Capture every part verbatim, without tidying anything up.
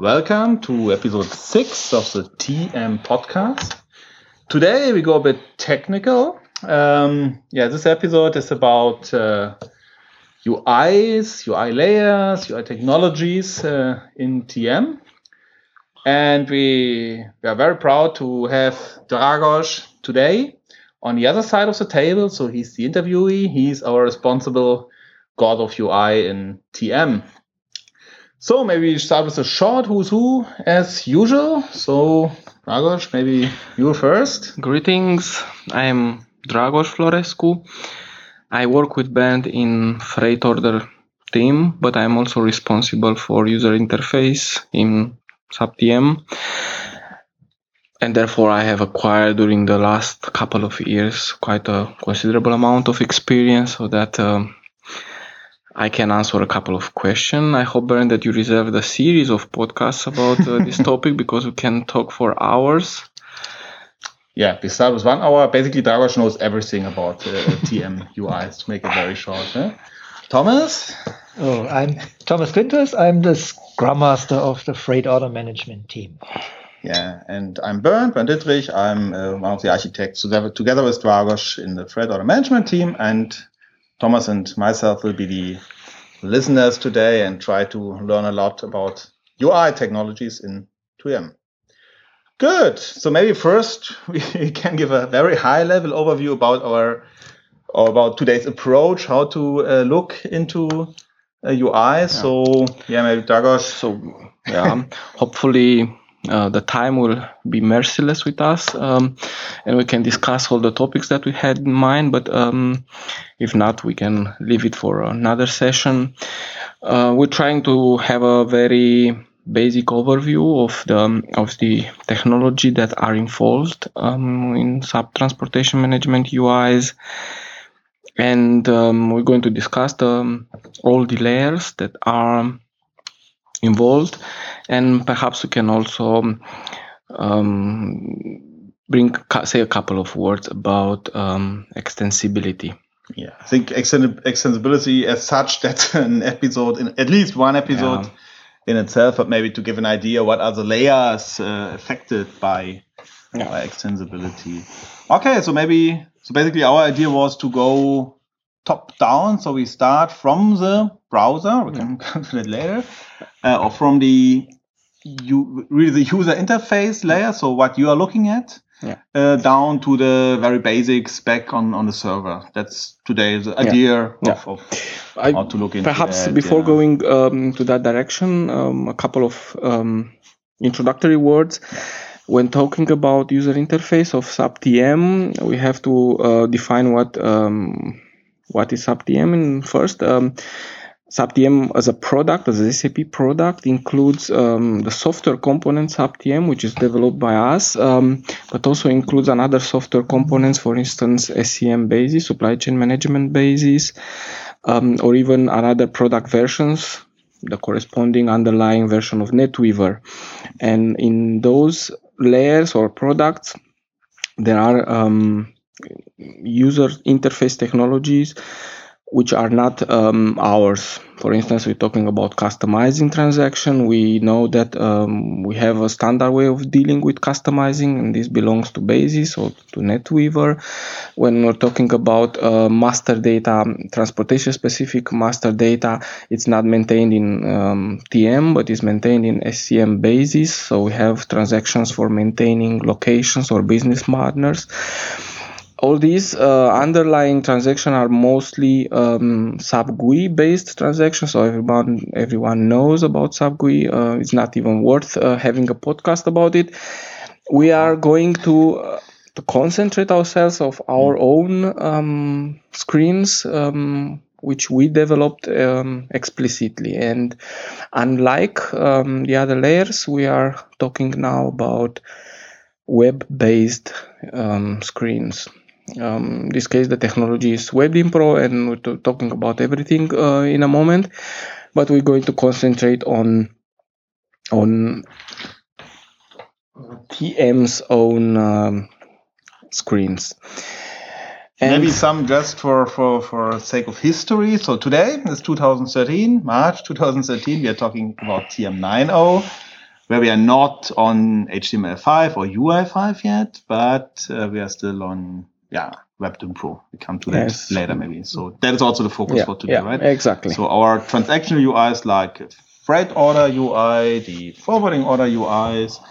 Welcome to episode six of the T M podcast. Today we go a bit technical. Um, yeah, this episode is about uh, U Is, U I layers, U I technologies uh, in T M. And we, we are very proud to have Dragos today on the other side of the table. So he's the interviewee. He's our responsible god of U I in T M. So maybe we start with a short who's who as usual. So Dragos, maybe you first. Greetings. I'm Dragos Florescu. I work with Bernd in freight order team, but I'm also responsible for user interface in SubTM. And therefore I have acquired during the last couple of years quite a considerable amount of experience so that um, I can answer a couple of questions. I hope, Bernd, that you reserved a series of podcasts about uh, this topic because we can talk for hours. Yeah, we start with one hour. Basically, Dragos knows everything about uh, T M U Is, to make it very short. Eh? Thomas? Oh, I'm Thomas Quintus. I'm the Scrum Master of the Freight Order Management team. Yeah, and I'm Bernd van Dittrich. I'm uh, one of the architects together, together with Dragos in the Freight Order Management team, and Thomas and myself will be the listeners today and try to learn a lot about U I technologies in T M. Good. So maybe first we can give a very high-level overview about our or about today's approach, how to uh, look into a U I. Yeah. So yeah, maybe Dragos. So yeah, hopefully uh, the time will be merciless with us, um, and we can discuss all the topics that we had in mind. But um, if not, we can leave it for another session. Uh, we're trying to have a very basic overview of the of the technology that are involved um, in SAP transportation management U Is, and um, we're going to discuss the, all the layers that are involved, and perhaps we can also um, bring say a couple of words about um, extensibility. Yeah, I think extend- extensibility as such, that's an episode, in at least one episode yeah. in itself, but maybe to give an idea what are the layers uh, affected by, yeah. by extensibility. Okay, so maybe, so basically our idea was to go top down. So we start from the browser, we can come to that later, uh, or from the, u- really the user interface layer, so what you are looking at. Yeah. Uh, down to the very basic spec on, on the server. That's today's idea yeah. of, of I, how to look into Perhaps that, before yeah. going um, to that direction, um, a couple of um, introductory words. When talking about user interface of SubTM, we have to uh, define what um, what is SubTM in first. Um, SubTM as a product, as a S A P product, includes um, the software component SubTM, which is developed by us, um, but also includes another software components, for instance, S C M BASIS, supply chain management BASIS, um, or even another product versions, the corresponding underlying version of NetWeaver. And in those layers or products, there are um, user interface technologies which are not um, ours. For instance, we're talking about customizing transaction. We know that um, we have a standard way of dealing with customizing, and this belongs to BASIS or to NetWeaver. When we're talking about uh, master data, transportation-specific master data, it's not maintained in um, T M, but is maintained in S C M BASIS. So we have transactions for maintaining locations or business partners. All these uh, underlying transactions are mostly um, S A P G U I based transactions, so everyone everyone knows about S A P G U I. Uh, it's not even worth uh, having a podcast about it. We are going to uh, to concentrate ourselves on our own um, screens, um, which we developed um, explicitly. And unlike um, the other layers, we are talking now about web-based um, screens. Um, in this case, the technology is WebDynpro, and we're t- talking about everything uh, in a moment. But we're going to concentrate on on T M's own um, screens. And maybe some just for for for sake of history. So today is twenty thirteen, March twenty thirteen. We are talking about T M nine point oh. where we are not on H T M L five or U I five yet, but uh, we are still on, yeah, WebDynpro. We come to that yes. later maybe. So that is also the focus yeah, for today, yeah, right? Exactly. So our transactional U Is like freight order U I, the forwarding order U Is, uh,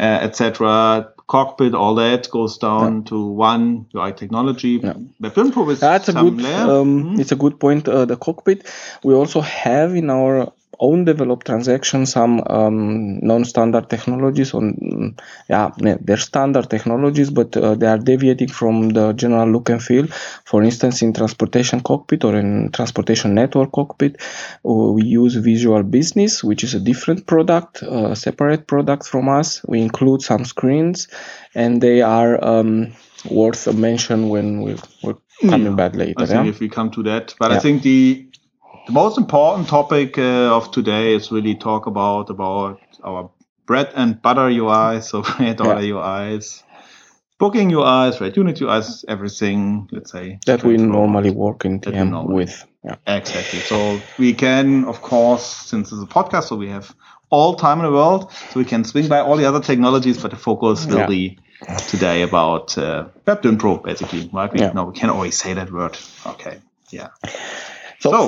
et cetera, cockpit, all that goes down yeah. to one U I technology. Yeah. WebDynpro is That's a good, um, mm-hmm. It's a good point. Uh, the cockpit, we also have in our own developed transactions some um, non-standard technologies on yeah they're standard technologies but uh, they are deviating from the general look and feel. For instance, in transportation cockpit or in transportation network cockpit, uh, we use Visual Business, which is a different product, uh, separate product from us. We include some screens and they are um, worth a mention when we're, we're coming yeah, back later. I think yeah? if we come to that, but yeah. I think the The most important topic uh, of today is really talk about about our bread and butter U Is, so freight yeah. order U Is, booking U Is, rate unit U Is, everything, let's say. That we normally work in T M with. Yeah. Exactly. So we can, of course, since it's a podcast, so we have all time in the world, so we can swing by all the other technologies, but the focus will yeah. be today about uh, WebDynpro, basically. Right? We, yeah. No, we can always say that word. Okay. Yeah. So... so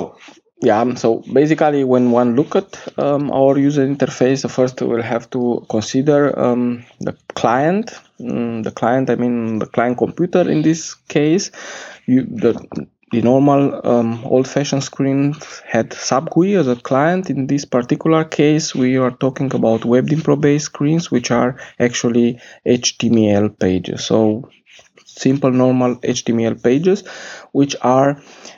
Yeah, so basically when one look at um, our user interface, first we'll have to consider um, the client, mm, the client, I mean the client computer in this case. You, the, the normal um, old-fashioned screen had S A P G U I as a client. In this particular case, we are talking about WebDynpro-based screens, which are actually H T M L pages. So simple normal H T M L pages, which are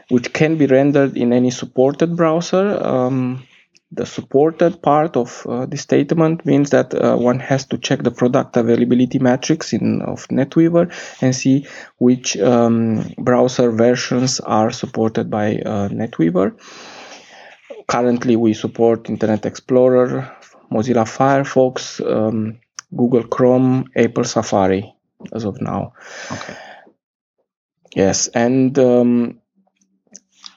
which can be rendered in any supported browser. Um, the supported part of uh, this statement means that uh, one has to check the product availability matrix in of NetWeaver and see which um, browser versions are supported by uh, NetWeaver. Currently, we support Internet Explorer, Mozilla Firefox, um, Google Chrome, Apple Safari. As of now, okay. Yes, and um,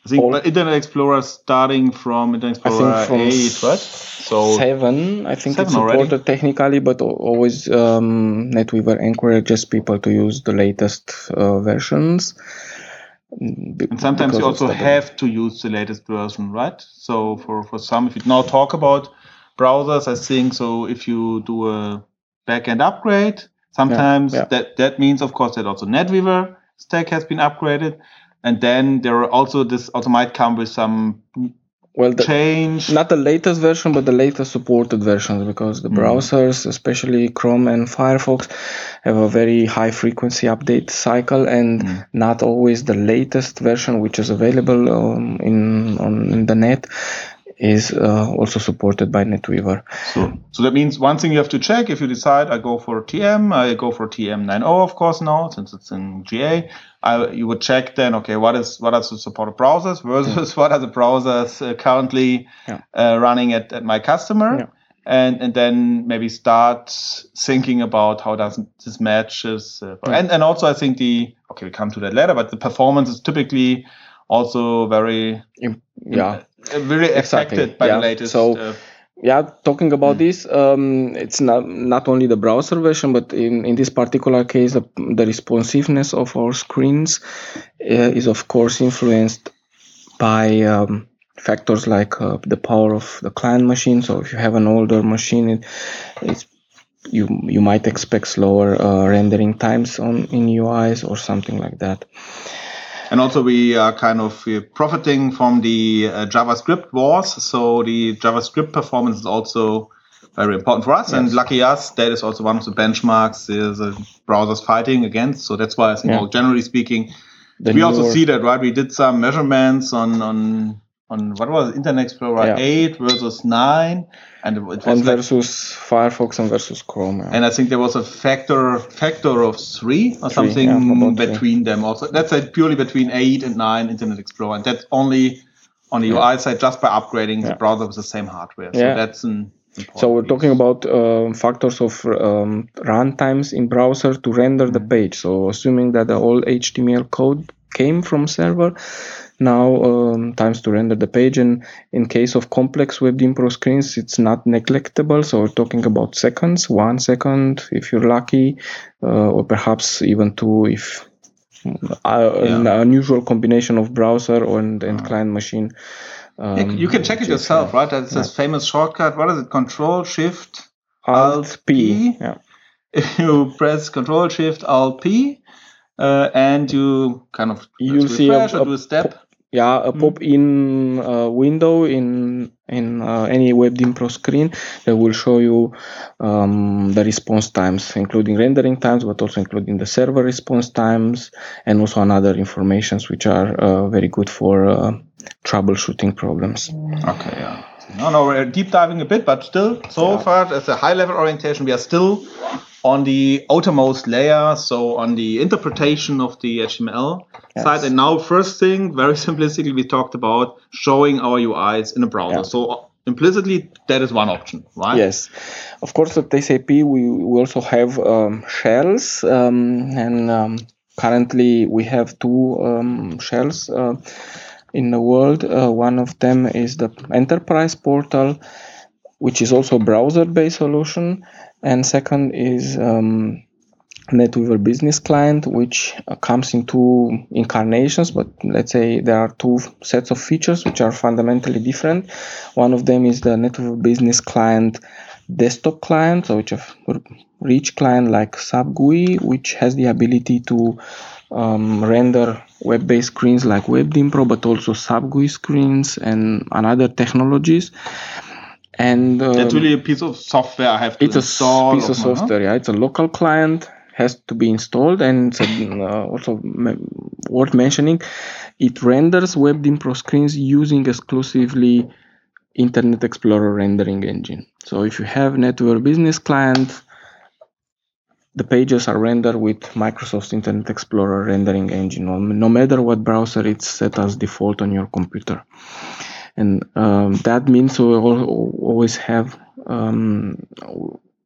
I think all, Internet Explorer starting from Internet Explorer I think from eight, right? So seven, I think seven it's supported already? Technically, but always um, NetWeaver encourages people to use the latest uh, versions. Be- and sometimes you also have to use the latest version, right? So for for some, if you now talk about browsers, I think so. If you do a backend upgrade. Sometimes yeah, yeah. that that means, of course, that also NetWeaver stack has been upgraded, and then there are also this also might come with some well the, change. Not the latest version, but the latest supported versions, because the mm. browsers, especially Chrome and Firefox, have a very high frequency update cycle, and mm. not always the latest version which is available um, in on in the net. Is uh, also supported by NetWeaver. So, so that means one thing you have to check if you decide I go for T M, I go for T M nine point oh, of course now since it's in G A. I, you would check then okay what is what are the supported browsers versus yeah. what are the browsers uh, currently yeah. uh, running at, at my customer, yeah. and and then maybe start thinking about how does this matches uh, yeah. and and also I think the okay we come to that later but the performance is typically also very yeah. Really affected exactly. by yeah. the latest. So, uh, yeah, talking about mm. this, um, it's not not only the browser version, but in, in this particular case, the, the responsiveness of our screens uh, is of course influenced by um, factors like uh, the power of the client machine. So, if you have an older machine, it, it's you you might expect slower uh, rendering times on in U Is or something like that. And also we are kind of profiting from the uh, JavaScript wars. So the JavaScript performance is also very important for us. Yes. And lucky us, that is also one of the benchmarks the browsers fighting against. So that's why I think, yeah. well, generally speaking, the we newer... also see that, right? We did some measurements on, on, on what was it? Internet Explorer yeah. eight versus nine. And it was and like, versus Firefox and versus Chrome. Yeah. And I think there was a factor factor of three or three, something yeah, between three. Them. Also, that's like purely between eight and nine Internet Explorer, and that's only on the yeah. U I side just by upgrading yeah. the browser with the same hardware. So yeah. that's an important. So we're talking about um, factors of um, runtimes in browser to render the page. So assuming that the old H T M L code came from server. Now um, times to render the page, and in case of complex WebDynpro screens, it's not neglectable. So we're talking about seconds, one second if you're lucky, uh, or perhaps even two if uh, yeah. an unusual combination of browser and, and client machine. Um, you can check it yourself, uh, right? That's yeah. this famous shortcut. What is it? Control Shift Alt, Alt P. P. Yeah. If you press Control Shift Alt P, uh, and you kind of you'll see a, a, or do a step. Pop, yeah, a mm. pop-in uh, window in in uh, any WebDynpro screen that will show you um, the response times, including rendering times, but also including the server response times, and also another informations which are uh, very good for uh, troubleshooting problems. Okay. Yeah. No, no, we're deep diving a bit, but still, so yeah. far as a high-level orientation, we are still on the outermost layer, so on the interpretation of the H T M L yes. side. And now, first thing, very simplistically, we talked about showing our U Is in a browser. Yeah. So implicitly, that is one option, right? Yes. Of course, at S A P, we, we also have um, shells, um, and um, currently we have two um, shells uh, in the world. Uh, one of them is the Enterprise Portal, which is also a browser-based solution. And second is um, NetWeaver Business Client, which uh, comes in two incarnations, but let's say there are two sets of features which are fundamentally different. One of them is the NetWeaver Business Client desktop client, so which a rich client like S A P G U I, which has the ability to um, render web-based screens like WebDynpro, but also S A P G U I screens and another technologies. And um, that's really a piece of software I have to it's install. It's a piece of, of software, yeah. It's a local client, has to be installed, and it's a, uh, also me- worth mentioning, it renders WebDynpro screens using exclusively Internet Explorer rendering engine. So if you have NetWeaver Business Client, the pages are rendered with Microsoft's Internet Explorer rendering engine, no matter what browser it's set as default on your computer. And um, that means we always have um,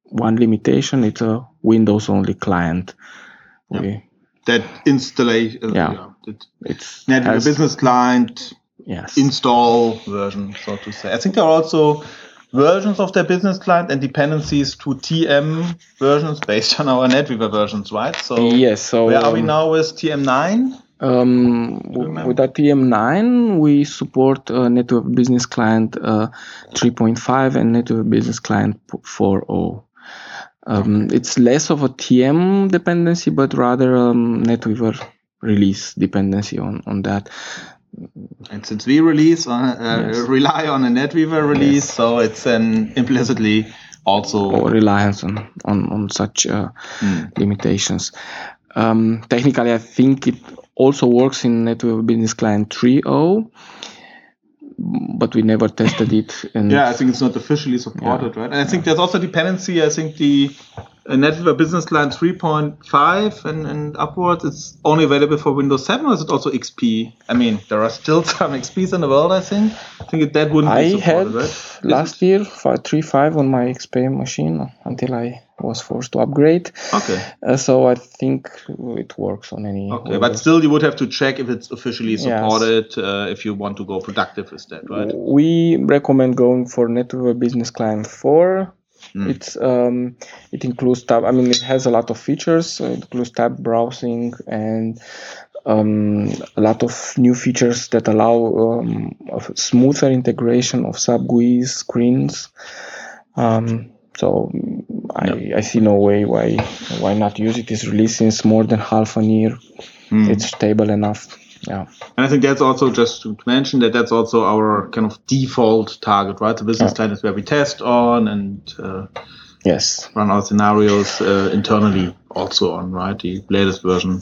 one limitation. It's a Windows-only client. Yeah. We, that installation. Yeah. yeah it, it's NetWeaver as, Business Client yes. install version, so to say. I think there are also versions of their business client and dependencies to T M versions based on our NetWeaver versions, right? So yes. So where um, are we now with T M nine? Um, with the T M nine, we support uh, NetWeaver Business Client uh, three point five and NetWeaver Business Client four point oh. Um, it's less of a T M dependency, but rather um, NetWeaver release dependency on, on that. And since we release on, uh, yes. rely on a NetWeaver release, yes. so it's an implicitly also or reliance on on, on such uh, mm. limitations. Um, technically, I think it also works in NetWeaver Business Client three point oh, but we never tested it. And yeah, I think it's not officially supported, yeah. right? And I think there's also dependency. I think the uh, NetWeaver Business Client three point five and, and upwards, it's only available for Windows seven, or is it also X P? I mean, there are still some X Ps in the world, I think. I think that wouldn't I be supported, right? Last year, three point five on my X P machine until I was forced to upgrade. Okay. Uh, so I think it works on any. Okay, order. But still you would have to check if it's officially supported, yes. uh, if you want to go productive with that, right? We recommend going for NetWeaver Business Client four. Mm. It's um, it includes tab. I mean, it has a lot of features. It includes tab browsing and um, a lot of new features that allow um, a smoother integration of S A P G U I screens. Um, so. I, yeah. I see no way why why not use it. It's released since more than half a year. Mm. It's stable enough. Yeah. And I think that's also just to mention that that's also our kind of default target, right? The business yeah. client is where we test on and uh, yes, run our scenarios uh, internally also on, right? The latest version,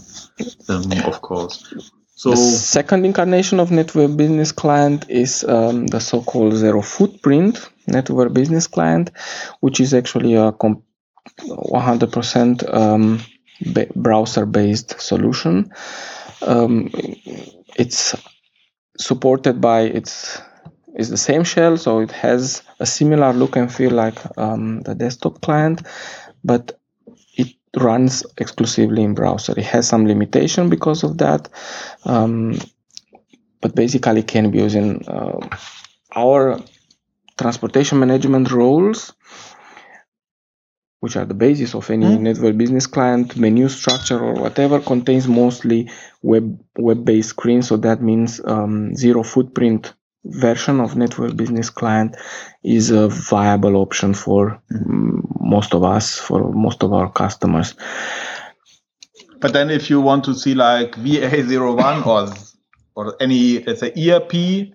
um, of course. So the second incarnation of NetWeaver Business Client is um, the so-called zero-footprint NetWeaver Business Client, which is actually a comp- one hundred percent um, ba- browser-based solution. Um, it's supported by its is the same shell, so it has a similar look and feel like um, the desktop client, but it runs exclusively in browser. It has some limitation because of that, um, but basically it can be used in uh, our transportation management roles, which are the basis of any mm-hmm. NetWeaver Business Client menu structure or whatever, contains mostly web web-based screens. So that means um, zero footprint version of NetWeaver Business Client is a viable option for um, most of us, for most of our customers. But then if you want to see like V A zero one or or any, let's say, E R P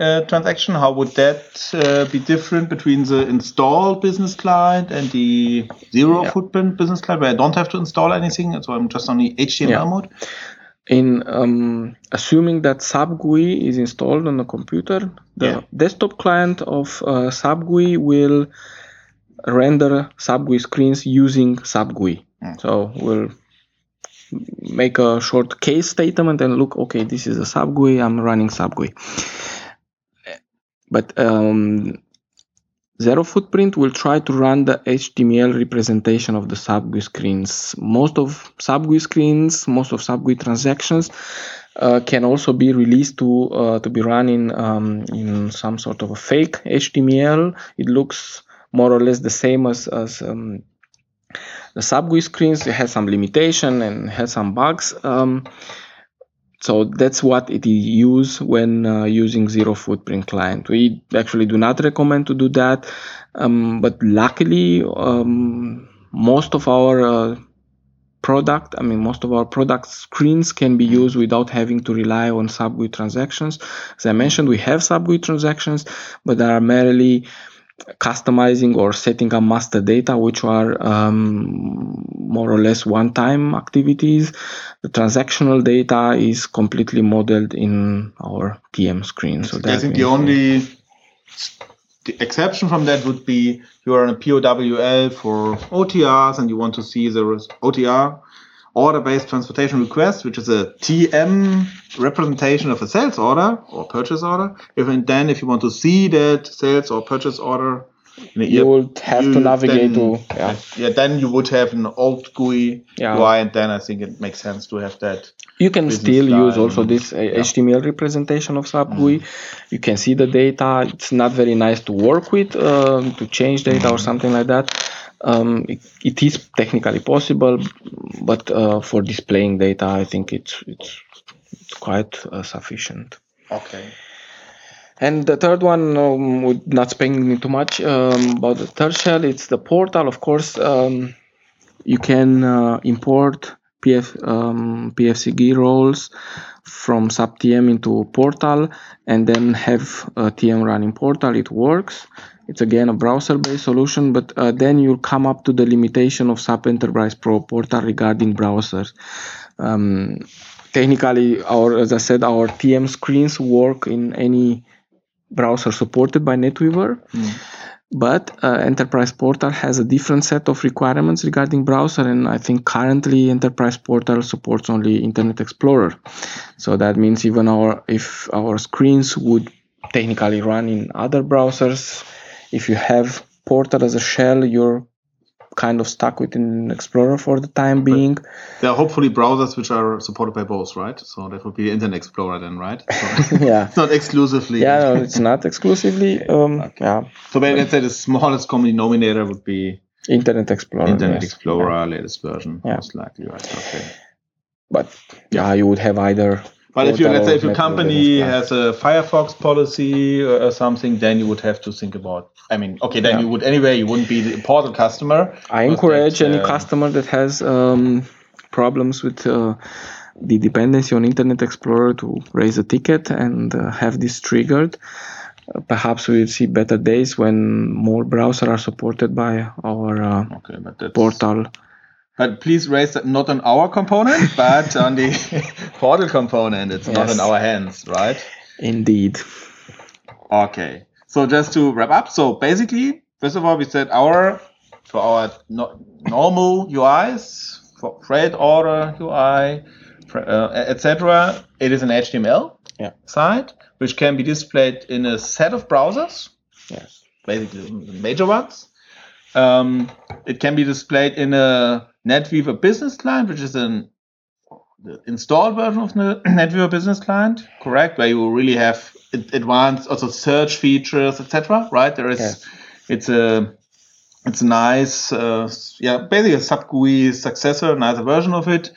uh, transaction, how would that uh, be different between the installed business client and the zero yeah. footprint business client, where I don't have to install anything, so I'm just on the H T M L yeah. mode? In um, assuming that S A P G U I is installed on the computer, the yeah. desktop client of uh, S A P G U I will render S A P G U I screens using S A P G U I. Mm. So we'll make a short case statement and look, okay, this is a S A P G U I, I'm running S A P G U I. But um, Zero Footprint will try to run the H T M L representation of the S A P G U I screens. Most of S A P G U I screens, most of S A P G U I transactions uh, can also be released to uh, to be run in, um, in some sort of a fake H T M L. It looks more or less the same as, as um, the S A P G U I screens. It has some limitation and has some bugs. Um, So that's what it is used when uh, using Zero Footprint Client. We actually do not recommend to do that, um, but luckily um, most of our uh, product, I mean most of our product screens can be used without having to rely on S A P G U I transactions. As I mentioned, we have S A P G U I transactions, but they are merely customizing or setting up master data, which are um, more or less one-time activities. The transactional data is completely modeled in our T M screen. So I think the only the exception from that would be you are on a P O W L for O T Rs and you want to see the O T R, order-based transportation request, which is a T M representation of a sales order or purchase order. If and then if you want to see that sales or purchase order, you, you would have you, to navigate then, to yeah. yeah. Then you would have an old G U I, yeah. G U I, and then I think it makes sense to have that. You can still use also this uh, yeah. H T M L representation of S A P G U I. Mm. You can see the data. It's not very nice to work with uh, to change data mm. or something like that. Um, it, it is technically possible, but uh, for displaying data, I think it's it's, it's quite uh, sufficient. Okay. And the third one, um, would not spend too much um, about the third shell. It's the portal, of course. Um, you can uh, import P F, um, P F C G roles from SubTM into portal, and then have a T M run in portal. It works. It's again a browser-based solution, but uh, then you'll come up to the limitation of SAP Enterprise Pro Portal regarding browsers. Um, technically, our, as I said, our T M screens work in any browser supported by NetWeaver, mm. but uh, Enterprise Portal has a different set of requirements regarding browser, and I think currently Enterprise Portal supports only Internet Explorer. So that means even our if our screens would technically run in other browsers, if you have Portal as a shell, you're kind of stuck within Explorer for the time being. But there are hopefully browsers which are supported by both, right? So that would be Internet Explorer then, right? So yeah. It's not exclusively. Yeah, no, it's not exclusively. Um, okay. Yeah. So maybe let's say the smallest common denominator would be Internet Explorer. Internet yes. Explorer, yeah. latest version, yeah. most likely, right? Okay. But yeah, you would have either. But if you, let's say, if your company has a Firefox policy or something, then you would have to think about. I mean, okay, then yeah. you would anyway. You wouldn't be the portal customer. I encourage that, any uh, customer that has um, problems with uh, the dependency on Internet Explorer to raise a ticket and uh, have this triggered. Uh, perhaps we will see better days when more browsers are supported by our uh, okay, but that's portal. But please raise that not on our component, but on the portal component. It's yes. not in our hands, right? Indeed. Okay. So just to wrap up. So basically, first of all, we said our for our no, normal U Is, for freight order U I, uh, et cetera. It is an H T M L yeah. site which can be displayed in a set of browsers. Yes. Basically, the major ones. Um, it can be displayed in a NetWeaver Business Client, which is an the installed version of the NetWeaver Business Client, correct? Where you really have advanced also search features, et cetera. Right? There is, yeah. it's a, it's a nice, uh, yeah, basically a SAP G U I successor, another version of it.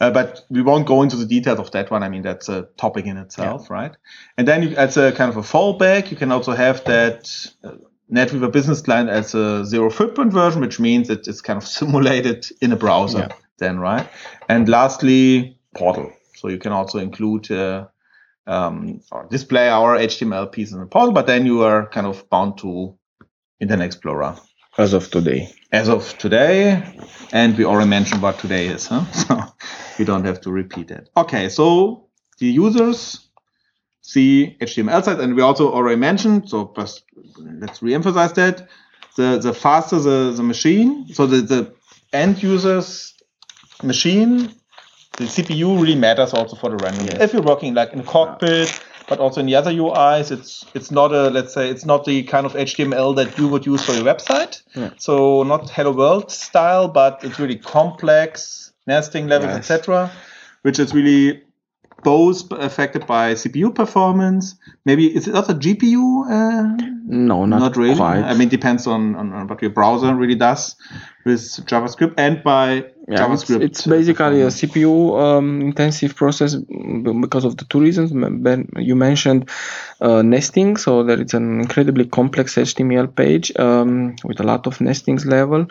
Uh, but we won't go into the details of that one. I mean, that's a topic in itself, yeah. right? And then you, as a kind of a fallback, you can also have that uh, NetWeaver Business Client as a zero footprint version, which means it is kind of simulated in a browser yeah. then, right? And lastly, portal. So you can also include uh, um, or display our H T M L piece in the portal, but then you are kind of bound to Internet Explorer. As of today. As of today. And we already mentioned what today is, huh? So we don't have to repeat it. Okay, so the users see H T M L sites, and we also already mentioned, so first, let's re-emphasize that, the, the faster the, the machine, so the, the end user's machine, the C P U really matters also for the rendering. Yes. If you're working like in a cockpit, yeah. but also in the other U Is, it's it's not a, let's say, it's not the kind of H T M L that you would use for your website. Yeah. So not Hello World style, but it's really complex, nesting levels, yes. et cetera, which is really both affected by C P U performance. Maybe is it also G P U? Uh, no, not, not really. Quite. I mean, it depends on, on, on what your browser really does with JavaScript and by yeah, JavaScript. It's, it's basically a C P U um, intensive process because of the two reasons. Ben, you mentioned uh, nesting, so that it's an incredibly complex H T M L page um, with a lot of nesting level.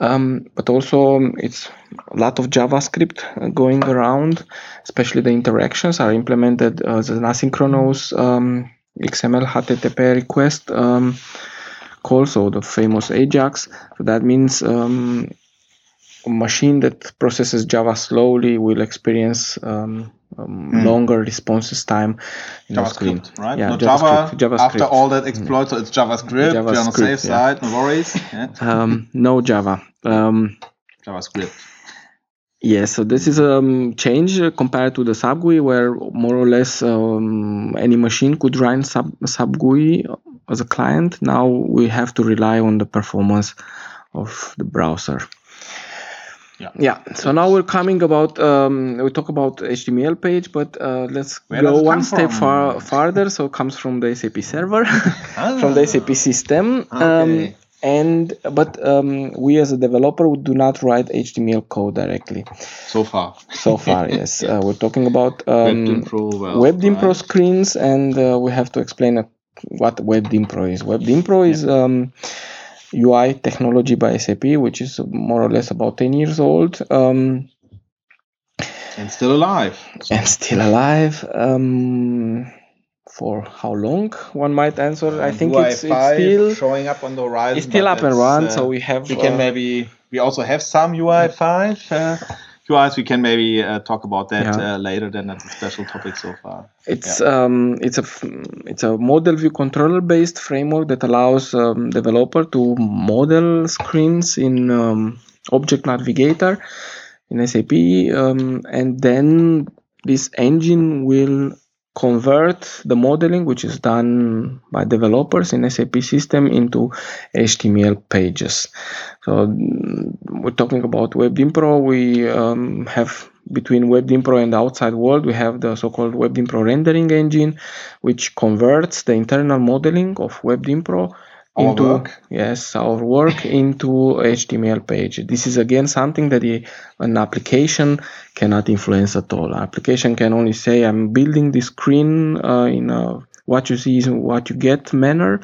Um, but also it's a lot of JavaScript going around, especially the interactions are implemented as an asynchronous um, X M L H T T P request um, call, so the famous AJAX. So that means um, a machine that processes Java slowly will experience um, um, mm. longer responses time in JavaScript, screen. Right? Yeah, no, JavaScript, Java, JavaScript. After all that exploit, mm. so it's JavaScript, JavaScript you're on the safe yeah. side, no worries. Yeah. Um, no Java. Um, JavaScript. Yes, yeah, so this is a um, change compared to the SAP G U I, where more or less um, any machine could run SAP G U I as a client. Now we have to rely on the performance of the browser. Yeah. yeah. So now we're coming about, um, we talk about H T M L page, but uh, let's Where go one step far, farther. So it comes from the SAP server, ah. from the SAP system. Okay. Um, and But um, we as a developer we do not write H T M L code directly. So far. So far, yes. Uh, we're talking about um, WebDynpro well, WebDynpro right. screens, and uh, we have to explain uh, what WebDynpro is. WebDynpro yeah. is... Um, U I technology by SAP, which is more or less about ten years old. Um, and still alive. And still alive. Um, for how long? One might answer. Um, I think it's, it's still showing up on the horizon. It's still up and run, uh, so we have. We can uh, maybe. We also have some U I five. Uh, U Is, we can maybe uh, talk about that yeah. uh, later. Then that's a special topic so far. It's yeah. um it's a it's a model view controller based framework that allows um, developer to model screens in um, Object Navigator in SAP, um, and then this engine will convert the modeling which is done by developers in SAP system into H T M L pages. So we're talking about WebDynpro. We um, have between WebDynpro and the outside world, we have the so-called WebDynpro rendering engine, which converts the internal modeling of WebDynpro into our work. yes our work into H T M L page. This is again something that the, an application cannot influence at all. An application can only say, "I'm building this screen uh, in a what you see is what you get" manner,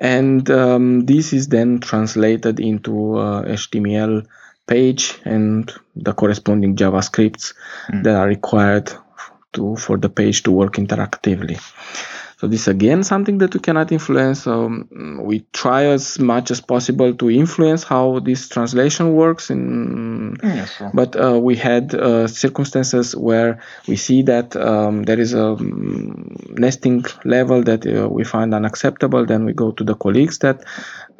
and um, this is then translated into uh, H T M L page and the corresponding JavaScripts mm. that are required to for the page to work interactively. So this again something that we cannot influence. Um, we try as much as possible to influence how this translation works. In, yes, sir. But uh, we had uh, circumstances where we see that um, there is a nesting level that uh, we find unacceptable. Then we go to the colleagues that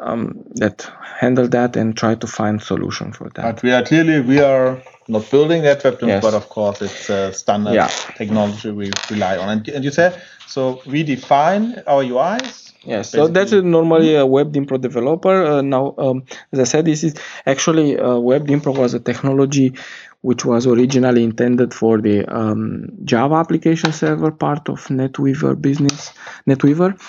um, that handle that and try to find solution for that. But we are clearly we are. not building that web, yes. but of course it's a standard yeah. technology we rely on. And, and you said, so we define our U Is Yes, basically. So that's a normally a WebDynpro developer. Uh, now, um, as I said, this is actually uh, WebDynpro was a technology which was originally intended for the um, Java application server part of NetWeaver Business, NetWeaver,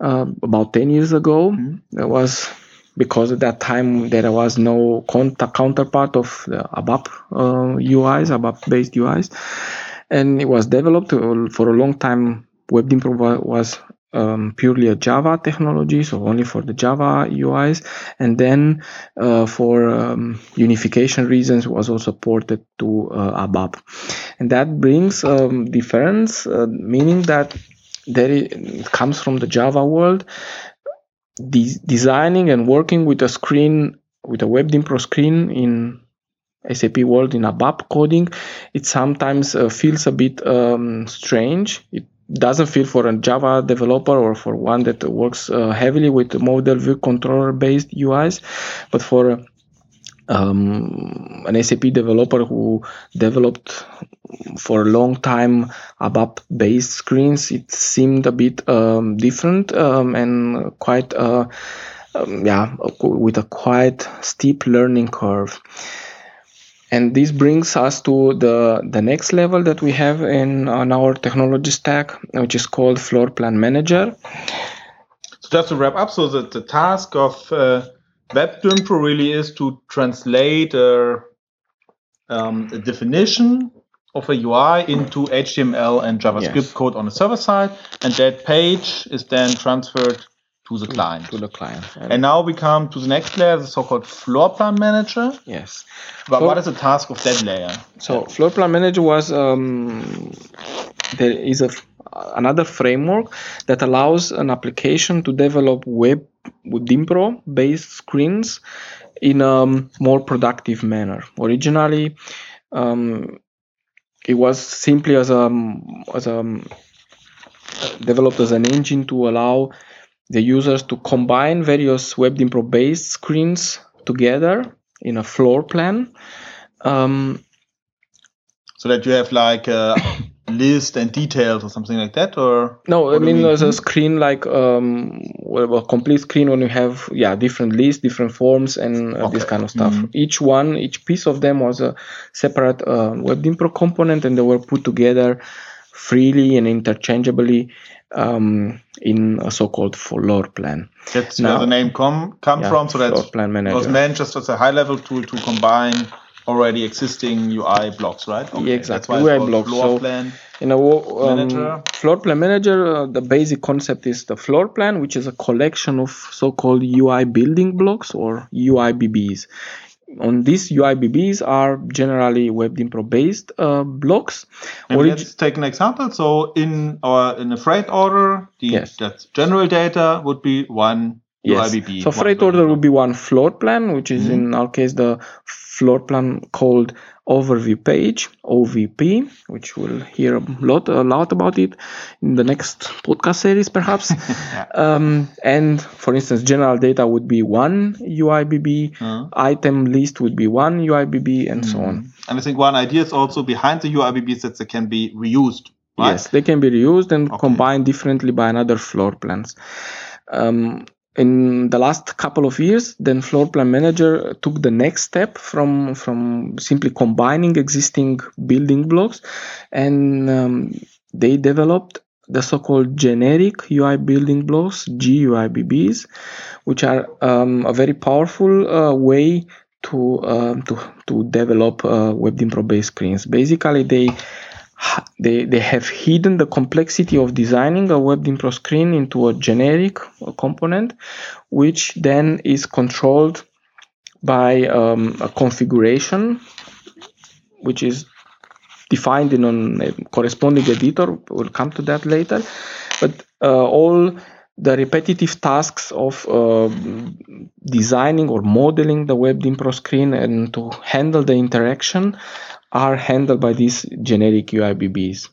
uh, about ten years ago. Mm-hmm. It was because at that time there was no contact, counterpart of the ABAP uh, U Is, ABAP-based U Is, and it was developed for a long time. WebDynpro was Um, purely a Java technology, so only for the Java U Is, and then uh, for um, unification reasons was also ported to uh, ABAP, and that brings um, difference, uh, meaning that there is, it comes from the Java world, de- designing and working with a screen, with a WebDynpro screen in S A P world, in ABAP coding. It sometimes uh, feels a bit um, strange. It doesn't feel for a Java developer or for one that works uh, heavily with model view controller based U Is, but for um, an S A P developer who developed for a long time ABAP based screens, it seemed a bit um, different um, and quite uh, um, yeah with a quite steep learning curve. And this brings us to the, the next level that we have in on our technology stack, which is called Floor Plan Manager. So just to wrap up, so the, the task of uh, WebDynpro really is to translate a, um, a definition of a U I into H T M L and JavaScript yes. code on the server side, and that page is then transferred to the client. To the client. And, and now we come to the next layer, the so-called Floor Plan Manager. Yes. But so, what is the task of that layer? So yeah. Floor Plan Manager was um, there is a another framework that allows an application to develop web WebDynpro based screens in a more productive manner. Originally, um, it was simply as a as a developed as an engine to allow the users to combine various WebDynpro based screens together in a floor plan. Um, so that you have like a list and details or something like that? Or No, I mean, there's a screen like um, well, a complete screen when you have yeah different lists, different forms and uh, okay. this kind of stuff. Mm-hmm. Each one, each piece of them was a separate uh, WebDynpro component, and they were put together freely and interchangeably um, in a so-called floor plan. That's now, where the name come come yeah, from. So that's plan manager. Was meant just as a high-level tool to combine already existing U I blocks, right? Okay, yeah, exactly. That's why U I blocks. Floor so plan in a um, floor plan manager, uh, the basic concept is the floor plan, which is a collection of so-called U I building blocks or U I B Bs. On these U I B Bs are generally WebDynpro based uh, blocks. And Origi- let's take an example. So in our in a freight order, the yes. that's general data would be one yes. U I B B. So one freight order would be one floor plan, which is mm-hmm. in our case the floor plan called overview page, O V P, which we'll hear a lot a lot about it in the next podcast series perhaps. yeah. um, and for instance, general data would be one U I B B, uh-huh. item list would be one U I B B, and mm-hmm. so on. And I think one idea is also behind the U I B Bs that they can be reused, right? Yes, they can be reused and okay. combined differently by another floor plans. Um, in the last couple of years, then Floor Plan Manager took the next step from from simply combining existing building blocks, and um, they developed the so-called generic U I building blocks, G U I B Bs, which are um, a very powerful uh, way to uh, to to develop uh, WebDynpro-based screens. Basically, they They they have hidden the complexity of designing a WebDynpro screen into a generic component, which then is controlled by um, a configuration, which is defined in a corresponding editor. We'll come to that later. But uh, all the repetitive tasks of uh, designing or modeling the WebDynpro screen and to handle the interaction are handled by these generic U I B Bs.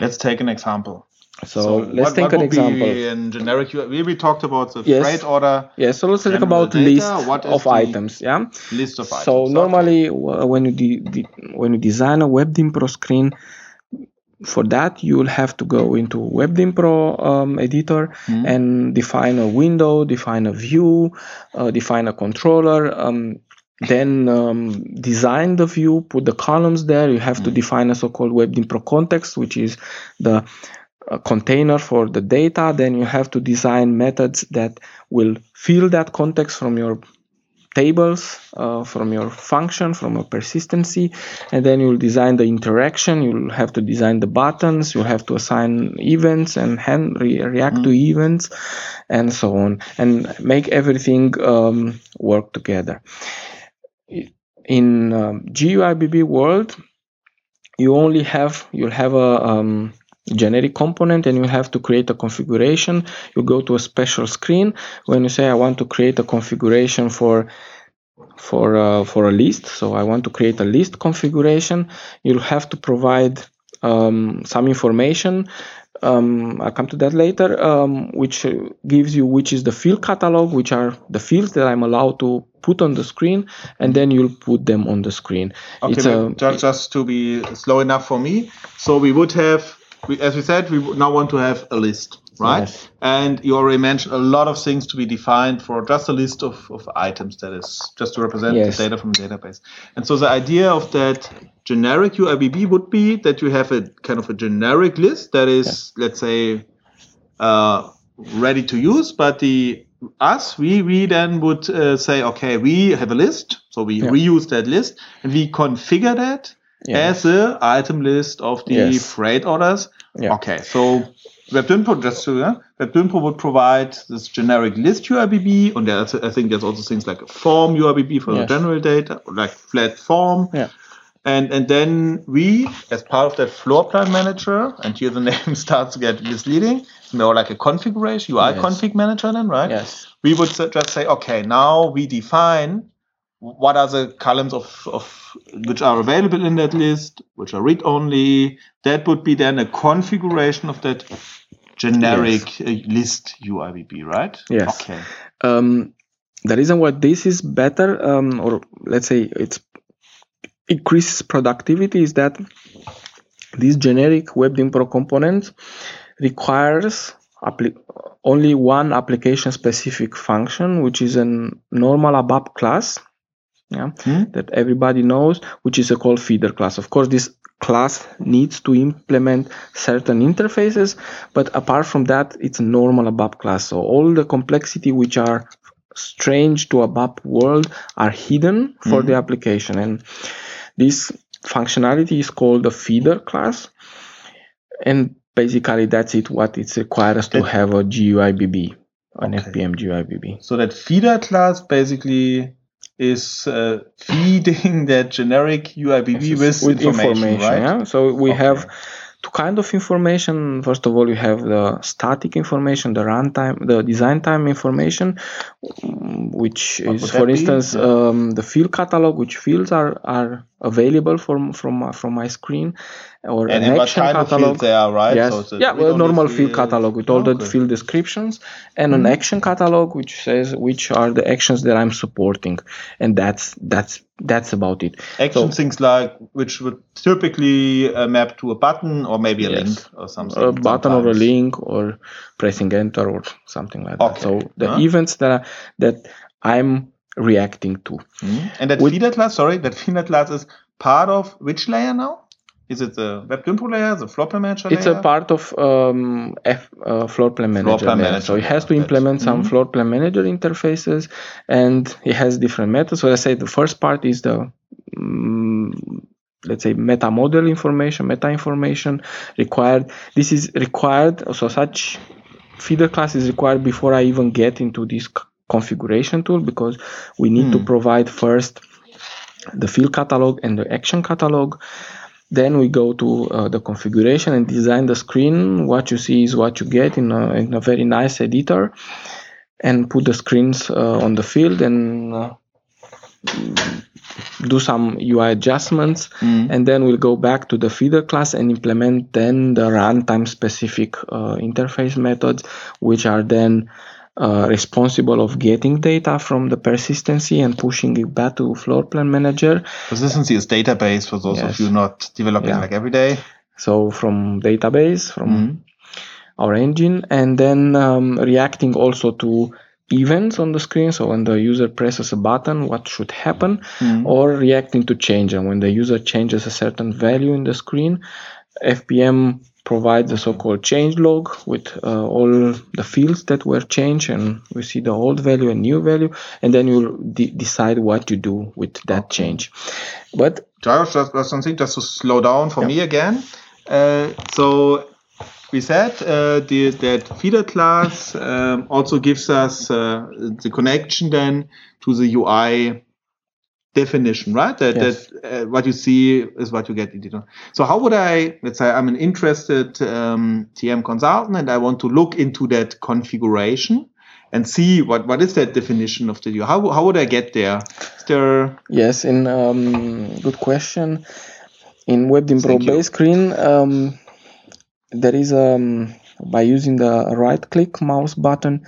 Let's take an example. So, so let's what, take what an example. In generic U I B, we talked about the yes. freight order. Yes, so let's talk about data. list what of items. Yeah, list of items. So normally, okay. when you de- de- when you design a WebDynpro screen, for that, you will have to go into WebDynpro um, editor mm-hmm. and define a window, define a view, uh, define a controller. Um, Then um, design the view, put the columns there. You have mm-hmm. to define a so-called WebDynpro context, which is the uh, container for the data. Then you have to design methods that will fill that context from your tables, uh, from your function, from your persistency. And then you'll design the interaction. You'll have to design the buttons. You'll have to assign events and hand re- react mm-hmm. to events and so on, and make everything um, work together. In um, G U I B B world, you only have, you'll have a um, generic component and you have to create a configuration. You go to a special screen when you say, I want to create a configuration for for uh, for a list. So I want to create a list configuration. You'll have to provide um, some information. Um, I'll come to that later, um, which gives you which is the field catalog, which are the fields that I'm allowed to put on the screen, and then you'll put them on the screen. Okay, it's a, just, just to be slow enough for me. So we would have, we, as we said, we now want to have a list, right? Yes. And you already mentioned a lot of things to be defined for just a list of, of items that is just to represent yes. the data from the database. And so the idea of that generic U I B B would be that you have a kind of a generic list that is, yeah. let's say, uh, ready to use, but the Us, we we then would uh, say, okay, we have a list, so we yeah. reuse that list, and we configure that yeah. as a item list of the yes. freight orders. Yeah. Okay, so WebDynpro just to yeah, WebDynpro would provide this generic list U I B B, and there's, I think there's also things like a form U I B B for yes. the general data, like flat form. Yeah. And and then we, as part of that floor plan manager, and here the name starts to get misleading, it's more like a configuration, U I yes. config manager then, right? Yes. We would just say, okay, now we define what are the columns of, of which are available in that list, which are read-only. That would be then a configuration of that generic yes. list U I B B, right? Yes. Okay. Um, the reason why this is better, um, or let's say it's increases productivity, is that these generic WebDynpro components requires appli- only one application-specific function, which is a normal A B A P class yeah, mm-hmm. that everybody knows, which is a called feeder class. Of course, this class needs to implement certain interfaces, but apart from that, it's a normal A B A P class. So all the complexity which are strange to A B A P world are hidden for mm-hmm. the application, and this functionality is called a feeder class, and basically that's it what it requires that, to have a G U I B B, an okay. F P M G U I B B. So that feeder class basically is uh, feeding that generic U I B B with, with information, information right? Yeah? So we okay. have two kind of information. First of all, you have the static information, the runtime, the design time information, which what is, for instance, yeah. um, the field catalog, which fields are, are available from from from my screen, or and an action kind catalog. Of they are, right? Yes. So yeah, a normal field catalog with all okay. the field descriptions, and mm-hmm. an action catalog which says which are the actions that I'm supporting, and that's that's. That's about it. Action so, things like which would typically uh, map to a button or maybe a yes. link or something. A button sometimes. Or a link or pressing enter or something like okay. that. So the uh-huh. events that are, that I'm reacting to. Mm-hmm. And that With, feeder class, sorry, that feeder class is part of which layer now? Is it the WebDynpro layer, the floor plan manager it's layer? It's a part of um, F, uh, floor plan manager. Floor plan manager. So it has to implement some mm-hmm. floor plan manager interfaces, and it has different methods. So I say the first part is the, um, let's say, meta model information, meta information required. This is required. So such feeder class is required before I even get into this c- configuration tool, because we need mm. to provide first the field catalog and the action catalog. Then we go to uh, the configuration and design the screen. What you see is what you get in a, in a very nice editor, and put the screens uh, on the field and uh, do some U I adjustments. Mm. And then we'll go back to the feeder class and implement then the runtime specific uh, interface methods, which are then Uh, responsible of getting data from the persistency and pushing it back to floor plan manager. Persistency is database for those yes. of you not developing yeah. like every day. So from database, from mm-hmm. our engine, and then um, reacting also to events on the screen. So when the user presses a button, what should happen, mm-hmm. or reacting to change. And when the user changes a certain value in the screen, F P M provides the so-called change log with uh, all the fields that were changed, and we see the old value and new value, and then you de- decide what you do with that change. But Dragos, just, just something just to slow down for yeah. me again. Uh, so we said uh, the, that feeder class um, also gives us uh, the connection then to the U I definition, right? That, yes. that uh, what you see is what you get. So how would I, let's say I'm an interested um, T M consultant and I want to look into that configuration and see what, what is that definition of the U I? How, how would I get there? Is there... Yes, in um, good question. In WebDynpro base screen, um, there is, um, by using the right-click mouse button,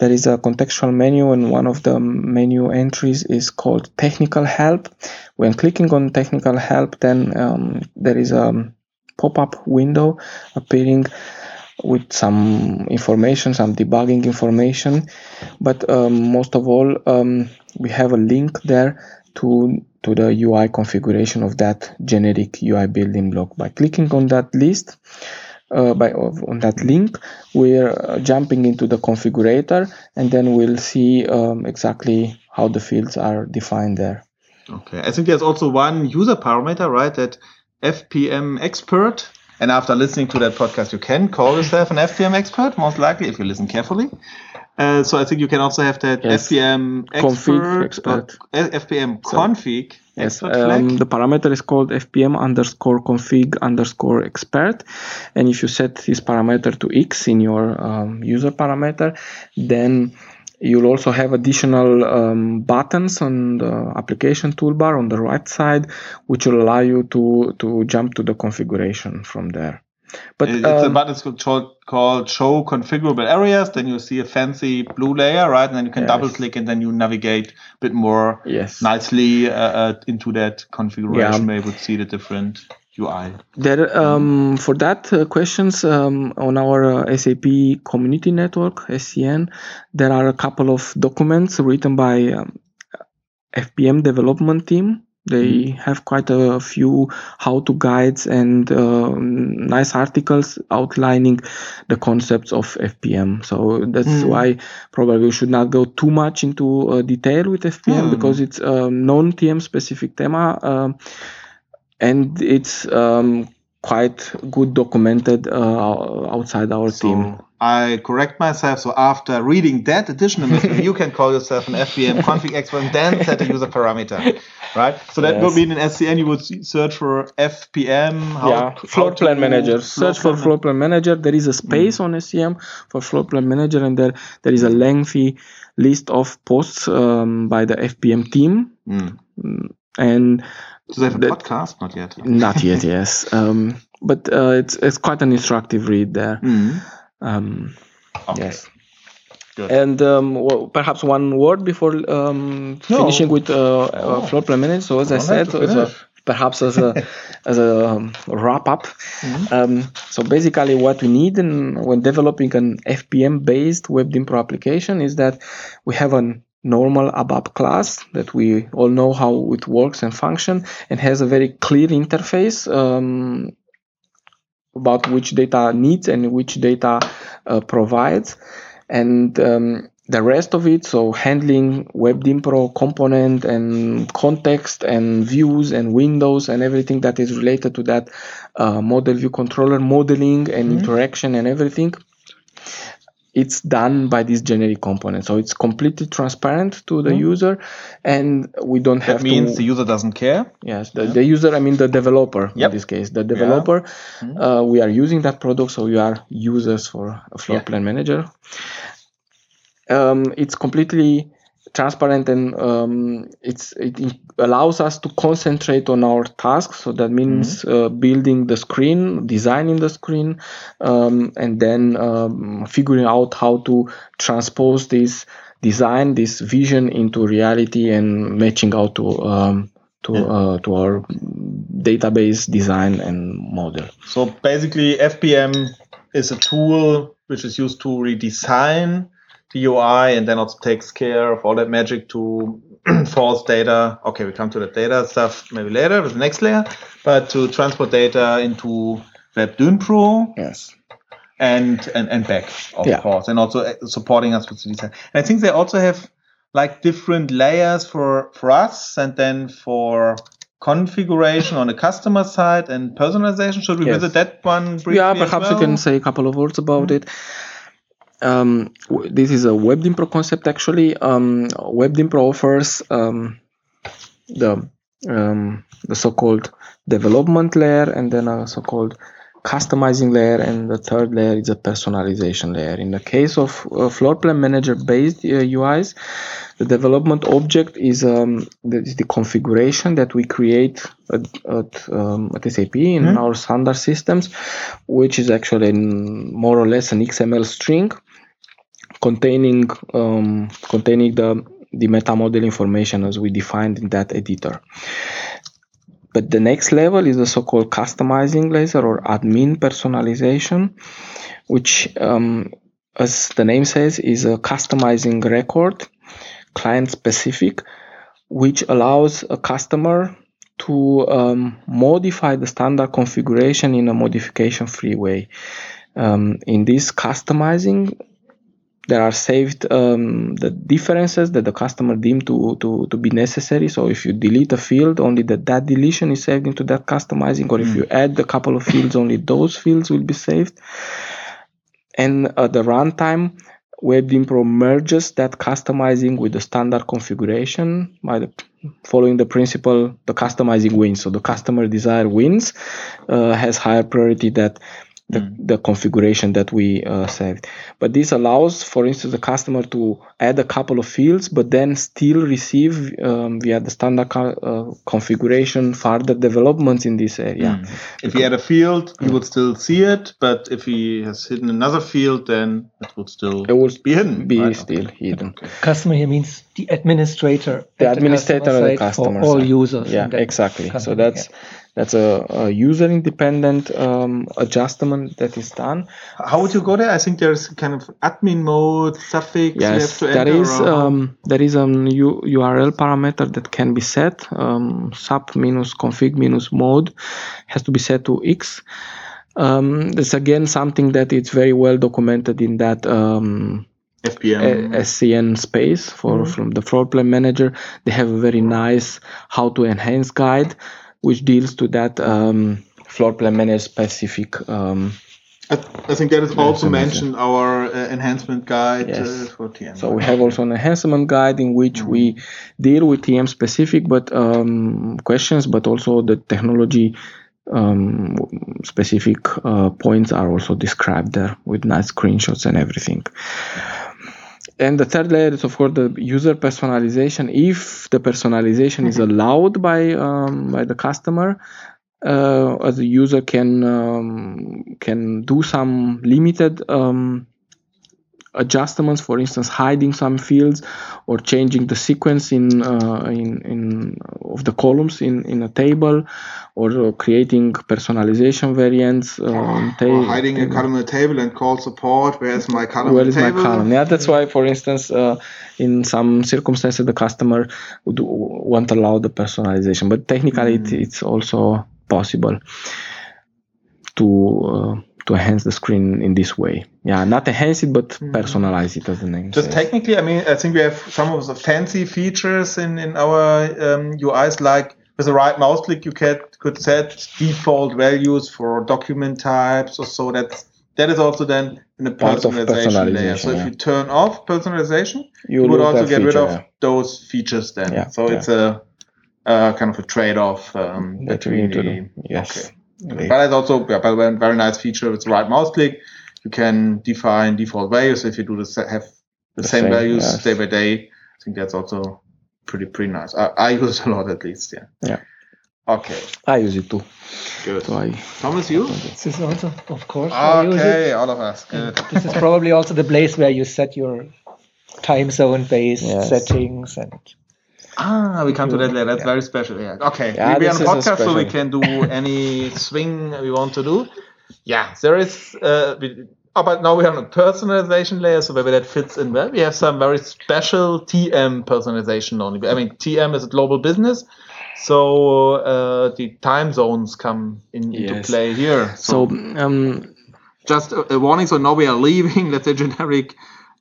there is a contextual menu, and one of the menu entries is called Technical Help. When clicking on Technical Help, then um, there is a pop-up window appearing with some information, some debugging information. But um, most of all, um, we have a link there to to the U I configuration of that generic U I building block. By clicking on that list, Uh, by on that link, we're jumping into the configurator, and then we'll see um, exactly how the fields are defined there. Okay, I think there's also one user parameter, right? That F P M expert. And after listening to that podcast, you can call yourself an F P M expert, most likely, if you listen carefully. Uh, so I think you can also have that yes. F P M expert, config expert. F P M config. Sorry. Yes, um, the parameter is called F P M underscore config underscore expert. And if you set this parameter to X in your um, user parameter, then you'll also have additional um, buttons on the application toolbar on the right side, which will allow you to, to jump to the configuration from there. But it's um, a button called show configurable areas. Then you see a fancy blue layer, right? And then you can yes. double click, and then you navigate a bit more yes. nicely uh, uh, into that configuration yeah. where you would see the different U I. There, um, for that uh, questions um, on our uh, S A P community network, S C N, there are a couple of documents written by um, F P M development team. They have quite a few how-to guides and uh, nice articles outlining the concepts of F P M. So that's mm. why probably we should not go too much into uh, detail with F P M mm. because it's a non-T M specific tema uh, and it's um, quite good documented uh, outside our so team. I correct myself. So after reading that additional, you can call yourself an F P M config expert and then set a user parameter. Right, so that yes. would mean in S C N you would search for F P M. How yeah, to, floor how plan to manager. Floor search plan for floor plan manager. There is a space mm. on S C M for floor plan manager, and there there is a lengthy list of posts um, by the F P M team. Mm. And so they have a that, podcast, not yet. Not yet, yes. Um, but uh, it's it's quite an instructive read there. Mm. Um, okay. Yes. Good. And um, well, perhaps one word before um, no. finishing with uh, oh. floor plan manager. So as I, I said, as a, perhaps as a as a um, wrap up. Mm-hmm. Um, so basically, what we need in, when developing an F P M based WebDynpro application is that we have an normal ABAP class that we all know how it works and function, and has a very clear interface. Um, about which data needs and which data uh, provides. And um, the rest of it, so handling WebDynpro component and context and views and windows and everything that is related to that uh, model view controller, modeling and mm-hmm. interaction and everything, it's done by this generic component. So it's completely transparent to the mm-hmm. user, and we don't that have to... That means the user doesn't care? Yes, the, yeah. the user, I mean the developer yep. in this case. The developer, yeah. mm-hmm. uh, we are using that product, so we are users for a floor yeah. plan manager. Um, it's completely transparent, and um, it's, it, it allows us to concentrate on our tasks. So that means mm-hmm. uh, building the screen, designing the screen, um, and then um, figuring out how to transpose this design, this vision into reality and matching out to um, to uh, to our database design and model. So basically, F P M is a tool which is used to redesign the U I and then also takes care of all that magic to force data. Okay, we come to the data stuff maybe later with the next layer, but to transport data into WebDynpro. Yes. And, and, and back, of yeah. course, and also supporting us with the design. And I think they also have like different layers for, for us and then for configuration on the customer side and personalization. Should we yes. visit that one briefly? Yeah, perhaps as well? I can say a couple of words about mm-hmm. it. Um, w- this is a WebDynpro concept, actually. Um, WebDynpro offers um, the um, the so-called development layer and then a so-called customizing layer, and the third layer is a personalization layer. In the case of uh, floor plan manager based uh, U Is, the development object is um, the, the configuration that we create at, at, um, at S A P in mm-hmm. our standard systems, which is actually in more or less an X M L string containing um, containing the, the meta model information as we defined in that editor. But the next level is the so-called customizing layer or admin personalization, which, um, as the name says, is a customizing record, client-specific, which allows a customer to um, modify the standard configuration in a modification-free way. Um, in this customizing, there are saved um, the differences that the customer deemed to, to, to be necessary. So if you delete a field, only that, that deletion is saved into that customizing. Or mm. if you add a couple of fields, only those fields will be saved. And at the runtime, WebDynpro merges that customizing with the standard configuration by the, following the principle, the customizing wins. So the customer desire wins, uh, has higher priority than The, the configuration that we uh, saved. But this allows, for instance, the customer to add a couple of fields, but then still receive um, via the standard co- uh, configuration further developments in this area. Mm. If he had a field, he mm. would still see it, but if he has hidden another field, then it would still it would be hidden. Be right? still okay. hidden. Okay. Customer here means the administrator. The administrator of the customer. For all side. users. Yeah, exactly. So that's... Yeah. That's a, a user-independent um, adjustment that is done. How would you go there? I think there's kind of admin mode, suffix. Yes, there is, um, there is a U- URL parameter that can be set. Um, sub minus config minus mode has to be set to X. Um, it's again something that is very well documented in that um, F P M a- S C N space for mm-hmm. from the floor plan manager. They have a very nice how to enhance guide, which deals to that um, floor plan manager specific. Um, I, th- I think that is also mentioned our uh, enhancement guide yes. uh, for T M. So we have also an enhancement guide in which mm-hmm. we deal with T M specific but um, questions, but also the technology um, specific uh, points are also described there with nice screenshots and everything. And the third layer is, of course, the user personalization. If the personalization mm-hmm. is allowed by um, by the customer, uh, as the user can um, can do some limited um, adjustments. For instance, hiding some fields or changing the sequence in uh, in in of the columns in, in a table, or creating personalization variants. Um, ta- or hiding a column in a table and call support. Where is my column? Where is my column? Yeah, that's why, for instance, uh, in some circumstances, the customer would, won't allow the personalization. But technically, mm. it, it's also possible to uh, to enhance the screen in this way. Yeah, not enhance it, but mm. personalize it, as the name Just says. Technically, I mean, I think we have some of the fancy features in, in our um, U Is, like with the right mouse click, you can, could set default values for document types or so. That's, that is also then in the personalization, personalization layer. So yeah. if you turn off personalization, you, you would also get feature, rid of yeah. those features then. Yeah, so yeah. it's a uh, kind of a trade-off um, that we need to do. Yes. Okay. Okay. But it's also yeah, by the way, a very nice feature with the right mouse click. You can define default values. If you do the have the, the same, same values yes. day by day, I think that's also pretty pretty nice. I, I use it a lot, at least. Yeah. Yeah. Okay. I use it too. Good. So I, Thomas, you? This is also, of course. Okay, all of us. Good. This is probably also the place where you set your time zone based yes. settings and Ah, we come to that later. That's yeah. very special. Yeah. Okay. Yeah, we are on podcast, so we can do any swing we want to do. Yeah, there is. Uh, we, oh, but now we have a personalization layer, so maybe that fits in well. We have some very special T M personalization only. I mean, T M is a global business, so uh, the time zones come in, yes. into play here. So, so um, just a, a warning. So now we are leaving, let's say, generic.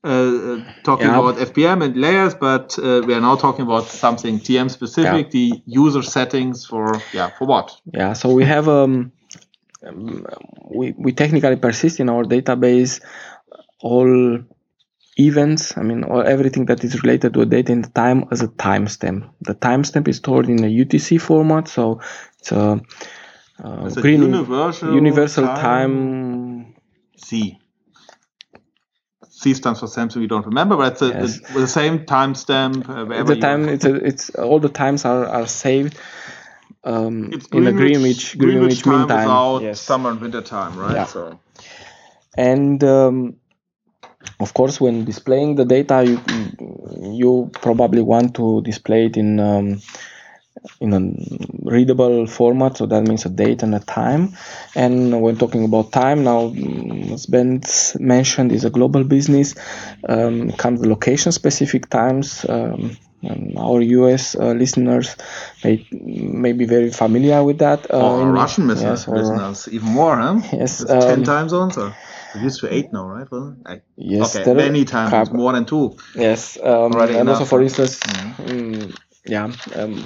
Uh, talking yeah. about F P M and layers, but uh, we are now talking about something T M specific, yeah. the user settings for yeah for what? Yeah, so we have um, um we we technically persist in our database all events. I mean, all everything that is related to a date and time as a timestamp. The timestamp is stored in a U T C format, so it's a, uh, it's green a universal universal time, time C. C stands for something we don't remember, but it's a, yes. the, the same timestamp. Uh, the time, it's, a, it's all the times are, are saved um, it's in a Greenwich Greenwich, Greenwich time mean time. Without yes. summer and winter time, right? Yeah. So. And um, of course, when displaying the data, you you probably want to display it in um, in a readable format. So that means a date and a time. And when talking about time, now, as Ben mentioned, is a global business. Um, comes location-specific times. Um, and our U S uh, listeners may, may be very familiar with that. Uh, or Russian business, yes, listeners, or, even more, huh? Yes. Um, ten time zones, or we're used to eight now, right? Well, I, yes. Okay, many times, cap- more than two. Yes. Um, and enough. Also, for instance... Mm-hmm. Um, Yeah, um,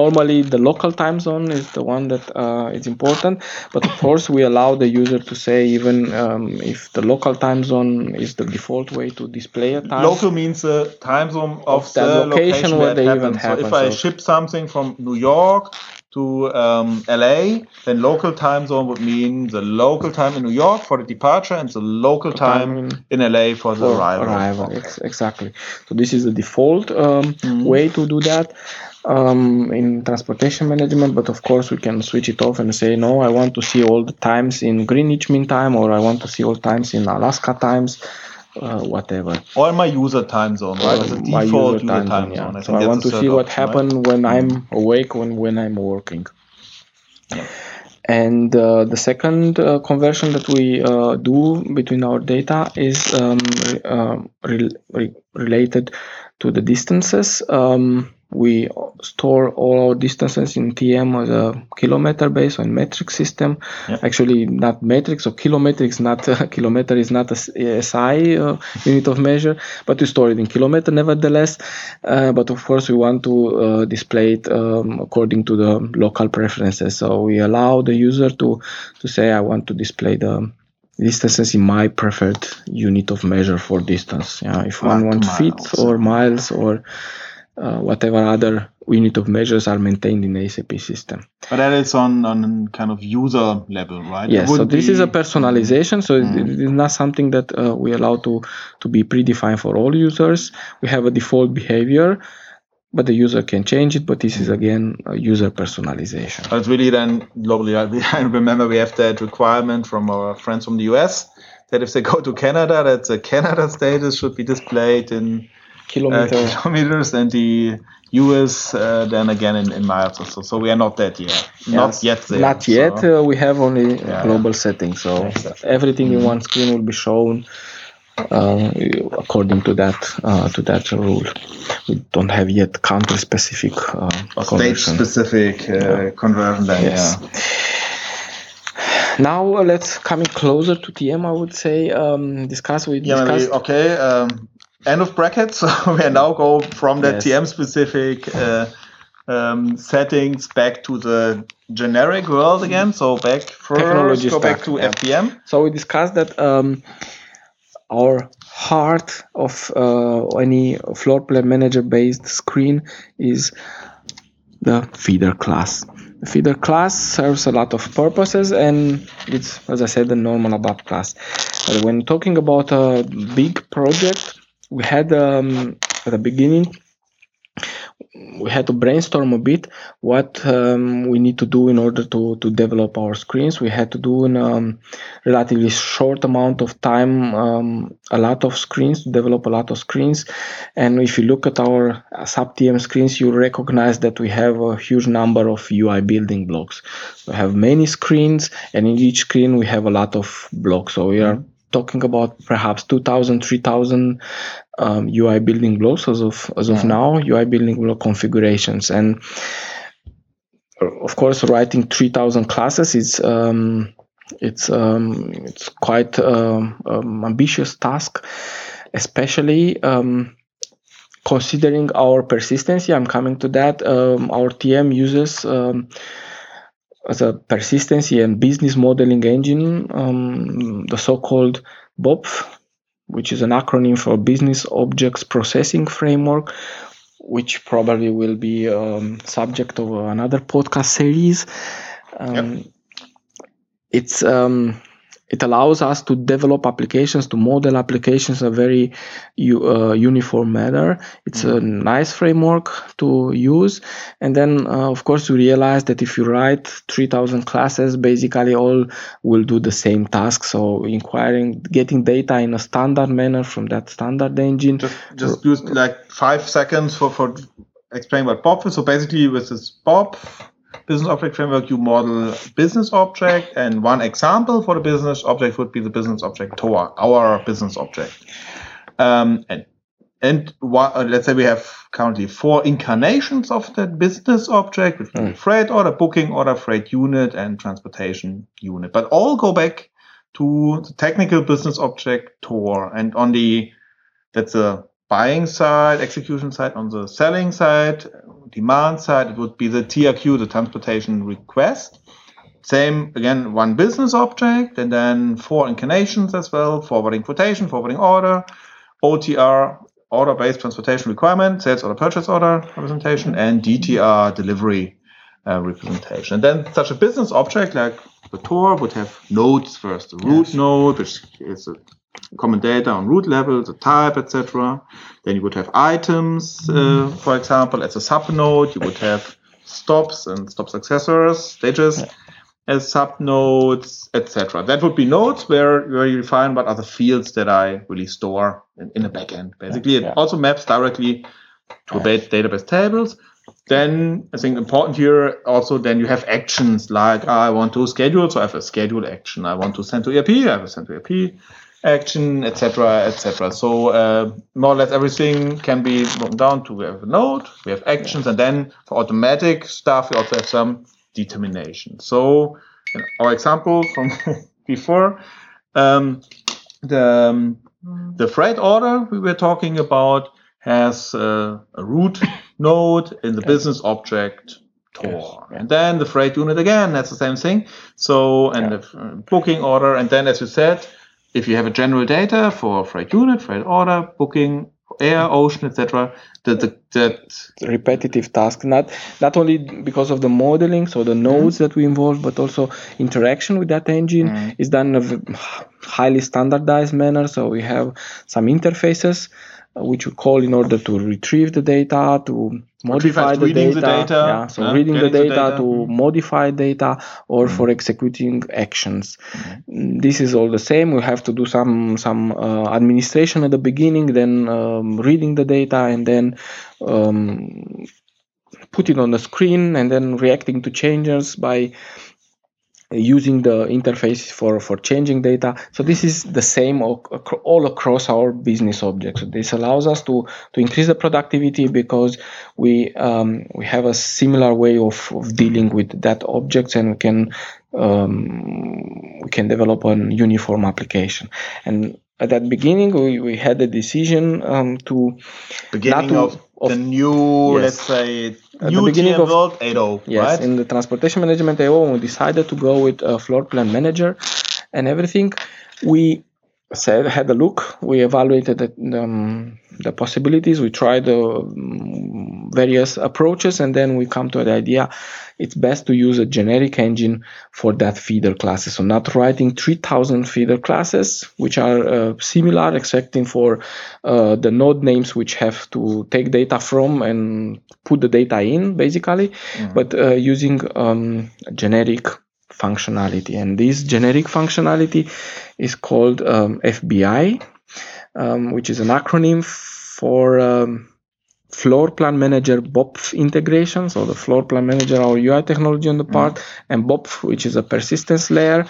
normally the local time zone is the one that uh, is important, but of course we allow the user to say even um, if the local time zone is the default way to display a time. Local means the time zone of, of the, the location, location where they even happen. So if I so ship something from New York to um, L A, then local time zone would mean the local time in New York for the departure and the local time in, in L A for the arrival. arrival. Ex- exactly. So this is the default um, mm. way to do that um, in transportation management. But of course, we can switch it off and say, no, I want to see all the times in Greenwich Mean Time, or I want to see all times in Alaska times. Uh, whatever. Or my user time zone, right? As a default user time, time zone. Yeah. I so I want to see what happens right? when I'm awake and when I'm working. Yeah. And uh, the second uh, conversion that we uh, do between our data is um, re- uh, re- re- related to the distances. Um, we store all our distances in T M as a kilometer base or metric system. Yep. Actually, not metrics or kilometrics, not uh, kilometer is not a S I uh, unit of measure, but we store it in kilometer nevertheless. Uh, but of course, we want to uh, display it um, according to the local preferences. So we allow the user to, to say, I want to display the distances in my preferred unit of measure for distance. Yeah, if one like wants miles. feet or miles or Uh, whatever other unit of measures are maintained in the S A P system. But that is on, on kind of user level, right? Yes, so this be... is a personalization, so mm. it, it is not something that uh, we allow to, to be predefined for all users. We have a default behavior, but the user can change it, but this is, again, a user personalization. But really then, lovely. I remember we have that requirement from our friends from the U S that if they go to Canada, that the Canada status should be displayed in Kilometer. Uh, kilometers and the U S uh, then again in, in miles or so. So we are not that yet. Not yes, yet there. Not so. yet. Uh, we have only yeah, global yeah. settings. So exactly. everything mm-hmm. in one screen will be shown uh, according to that uh, to that rule. We don't have yet country-specific uh, conversion. State-specific uh, yeah. conversion then, yes. yeah. Now uh, let's coming closer to T M, I would say. Um, discuss with yeah, discuss. Okay. Um, End of bracket. So we now go from that yes. T M specific uh, um, settings back to the generic world again. So back first, Technology go stack, back to yeah. F P M. So we discussed that um, our heart of uh, any floor plan manager based screen is the feeder class. The feeder class serves a lot of purposes, and it's, as I said, a normal A B A P class. But when talking about a big project, we had um, at the beginning we had to brainstorm a bit what um, we need to do in order to, to develop our screens. We had to do in a um, relatively short amount of time um, a lot of screens, to develop a lot of screens. And if you look at our SubTM screens, you recognize that we have a huge number of U I building blocks. We have many screens, and in each screen we have a lot of blocks. So we are talking about perhaps two thousand, three thousand um, U I building blocks as of as of yeah. now, U I building block configurations. And of course, writing three thousand classes is um, it's um, it's quite um, um, ambitious task, especially um, considering our persistency. I'm coming to that. Um, our T M uses um, as a persistency and business modeling engine, um, the so-called B O P F, which is an acronym for Business Objects Processing Framework, which probably will be um, subject of another podcast series. Um, yep. It's um, it allows us to develop applications, to model applications in a very u- uh, uniform manner. It's mm-hmm. a nice framework to use. And then, uh, of course, you realize that if you write three thousand classes, basically all will do the same task. So inquiring, getting data in a standard manner from that standard engine. Just, just use like five seconds for, for explaining what B O P F is. So basically with this B O P F, Business Object Framework, you model business object, and one example for the business object would be the business object T O R, our business object. Um, and and one, let's say we have currently four incarnations of that business object, which mm. freight order, booking order, freight unit, and transportation unit. But all go back to the technical business object T O R. And on the, that's a buying side, execution side, on the selling side, demand side, it would be the T R Q, the transportation request. Same, again, one business object, and then four incarnations as well, forwarding quotation, forwarding order, O T R, order-based transportation requirement, sales order, purchase order representation, and D T R, delivery uh, representation. And then such a business object, like the T O R, would have nodes first, the root yes. node, which is a common data on root level, the type, et cetera. Then you would have items, uh, for example, as a subnode. You would have stops and stop successors, stages as subnodes, et cetera. That would be nodes where, where you define what are the fields that I really store in, in a backend. Basically, it yeah. also maps directly to database tables. Then I think important here also, then you have actions like oh, I want to schedule, so I have a schedule action. I want to send to E R P, I have a send to E R P action, et cetera, et cetera. So uh, more or less everything can be broken down to we have a node, we have actions, and then for automatic stuff we also have some determination. So in our example from before, um, the the freight order we were talking about has uh, a root node in the yes. business object T O R. Yes, yeah. And then the freight unit again, that's the same thing. So and yeah. the uh, booking order, and then as you said, if you have a general data for freight unit, freight order, booking, air, ocean, et cetera, that the, that repetitive task, not not only because of the modeling, so the nodes mm-hmm. that we involve, but also interaction with that engine mm-hmm. is done in a highly standardized manner. So we have some interfaces which we call in order to retrieve the data, to modify the data, the data, yeah, so yeah, reading the data, the data to mm-hmm. modify data, or mm-hmm. for executing actions. Mm-hmm. This is all the same. We have to do some some uh, administration at the beginning, then um, reading the data, and then um, put it on the screen, and then reacting to changes by using the interface for, for changing data. So this is the same all across our business objects. This allows us to, to increase the productivity because we um, we have a similar way of, of dealing with that objects, and we can um, we can develop a uniform application. And at that beginning, we, we had the decision um, to beginning not to, of, of the new yes. let's say. At the beginning of eight point oh, yes, right? In the transportation management A O, we decided to go with a floor plan manager and everything. We So I had a look. We evaluated the, um, the possibilities. We tried the um, various approaches, and then we come to the idea it's best to use a generic engine for that feeder classes. So not writing three thousand feeder classes, which are uh, similar, excepting for uh, the node names, which have to take data from and put the data in, basically, mm-hmm. but uh, using um, generic functionality. And this generic functionality is called um, F B I, um, which is an acronym for um, Floor Plan Manager B O P F integration. So the Floor Plan Manager, our U I technology on the part, mm. and B O P F, which is a persistence layer.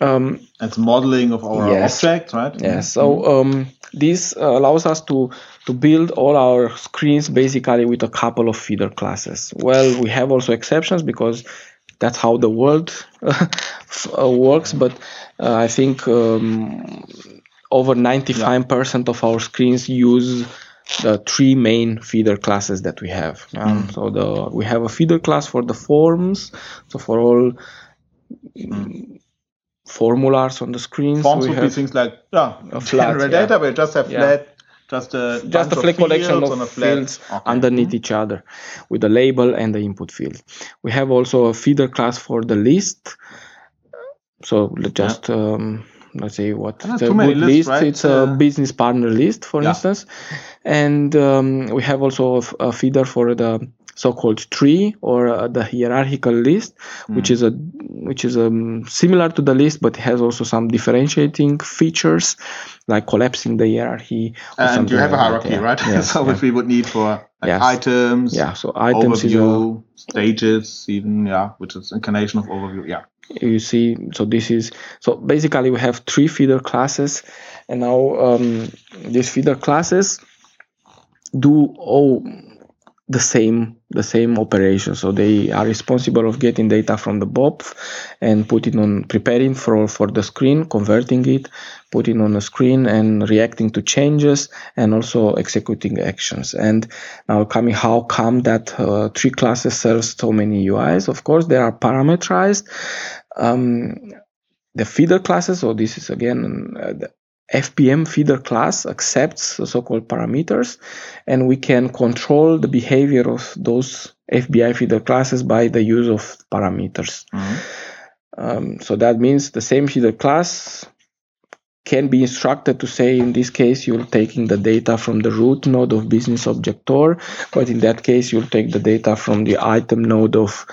Um, That's modeling of our yes. object, right? Yeah. Mm. So um, this allows us to to build all our screens basically with a couple of feeder classes. Well, we have also exceptions because that's how the world uh, works, but uh, I think um, over ninety-five percent yeah. of our screens use the three main feeder classes that we have. Um, mm. So the we have a feeder class for the forms, so for all mm. formulas on the screens. Forms we would have be things like yeah, a flat yeah. data, but just have yeah. flat. Just a, Just a flat collection of a fields okay. underneath mm-hmm. each other with the label and the input field. We have also a feeder class for the list. So just, yeah. um, let's say what ah, the good lists, list. Right? It's uh, a business partner list, for yeah. instance. And um, we have also a, a feeder for the so-called tree or uh, the hierarchical list, mm. which is a which is um, similar to the list, but has also some differentiating features, like collapsing the hierarchy. And you have a hierarchy, like right? Yes, so yeah. what we would need for like yes. items, yeah. so items overview, is a, stages, even yeah, which is incarnation of overview, yeah. You see, so this is so basically we have three feeder classes, and now um, these feeder classes do all the same the same operation. So they are responsible of getting data from the B O P F and putting on preparing for for the screen, converting it, putting on a screen and reacting to changes, and also executing actions. And now coming how come that uh, three classes serve so many U Is? Of course they are parameterized. Um, the feeder classes, so this is again uh, the F P M feeder class accepts the so-called parameters, and we can control the behavior of those F B I feeder classes by the use of parameters. Mm-hmm. Um, so that means the same feeder class can be instructed to say, in this case, you're taking the data from the root node of business object T O R, but in that case, you'll take the data from the item node of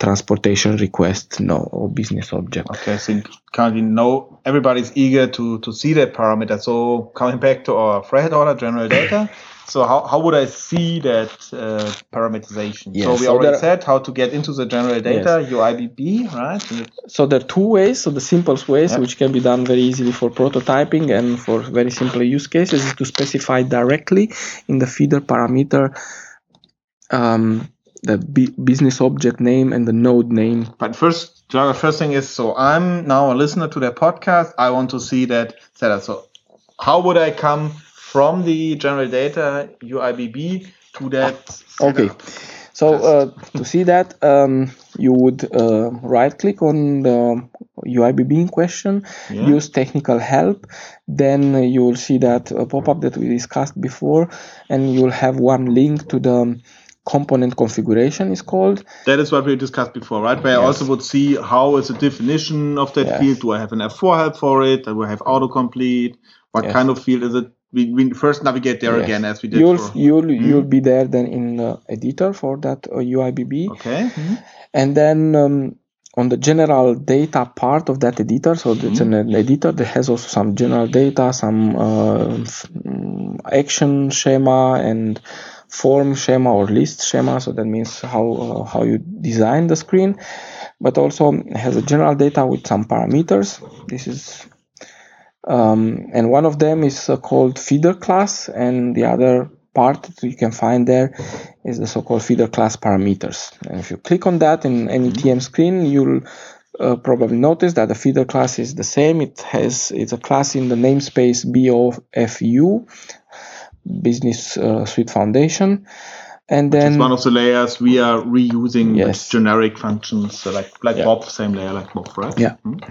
transportation request no or business object. Okay, so currently no everybody's eager to to see that parameter. So coming back to our freight order general data, so how, how would I see that uh, parameterization? Yes. So we so already said how to get into the general data, yes. U I B B, right? So there are two ways. So the simplest ways, yep. which can be done very easily for prototyping and for very simple use cases, is to specify directly in the feeder parameter um the b- business object name and the node name. But first, the first thing is, so I'm now a listener to their podcast. I want to see that setup. So how would I come from the general data U I B B to that setup? Okay. So uh, to see that, um, you would uh, right-click on the U I B B in question, yeah. use technical help. Then you will see that uh, pop-up that we discussed before, and you'll have one link to the component configuration is called. That is what we discussed before, right? Where yes. I also would see how is the definition of that yes. field. Do I have an F four help for it? Do I have autocomplete? What yes. kind of field is it? We, we first navigate there yes. again as we did. You'll for, you'll, mm-hmm. you'll be there then in the editor for that uh, U I B B. Okay. Mm-hmm. And then um, on the general data part of that editor, so mm-hmm. it's an, an editor that has also some general data, some uh, f- action schema and form schema or list schema, so that means how uh, how you design the screen, but also has a general data with some parameters. This is um, and one of them is uh, called feeder class, and the other part that you can find there is the so-called feeder class parameters. And if you click on that in any T M screen, you'll Uh, probably notice that the feeder class is the same. It has it's a class in the namespace B O F U, Business uh, Suite Foundation, and then it's one of the layers we are reusing yes. with generic functions, so like like yeah. B O P, same layer like B O P, right? Yeah. Mm-hmm.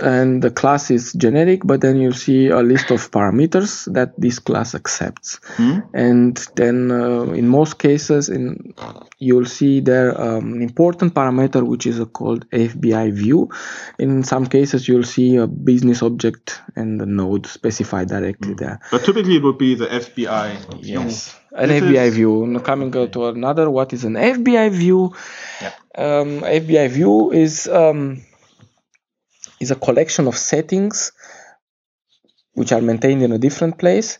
and the class is generic, but then you see a list of parameters that this class accepts. Mm. And then uh, in most cases, in, you'll see there an um, important parameter, which is uh, called F B I view. In some cases, you'll see a business object and the node specified directly mm. there. But typically it would be the F B I view. Yes, an this F B I is... view. Coming uh, to another, what is an F B I view? Yeah. Um, F B I view is... Um, is a collection of settings which are maintained in a different place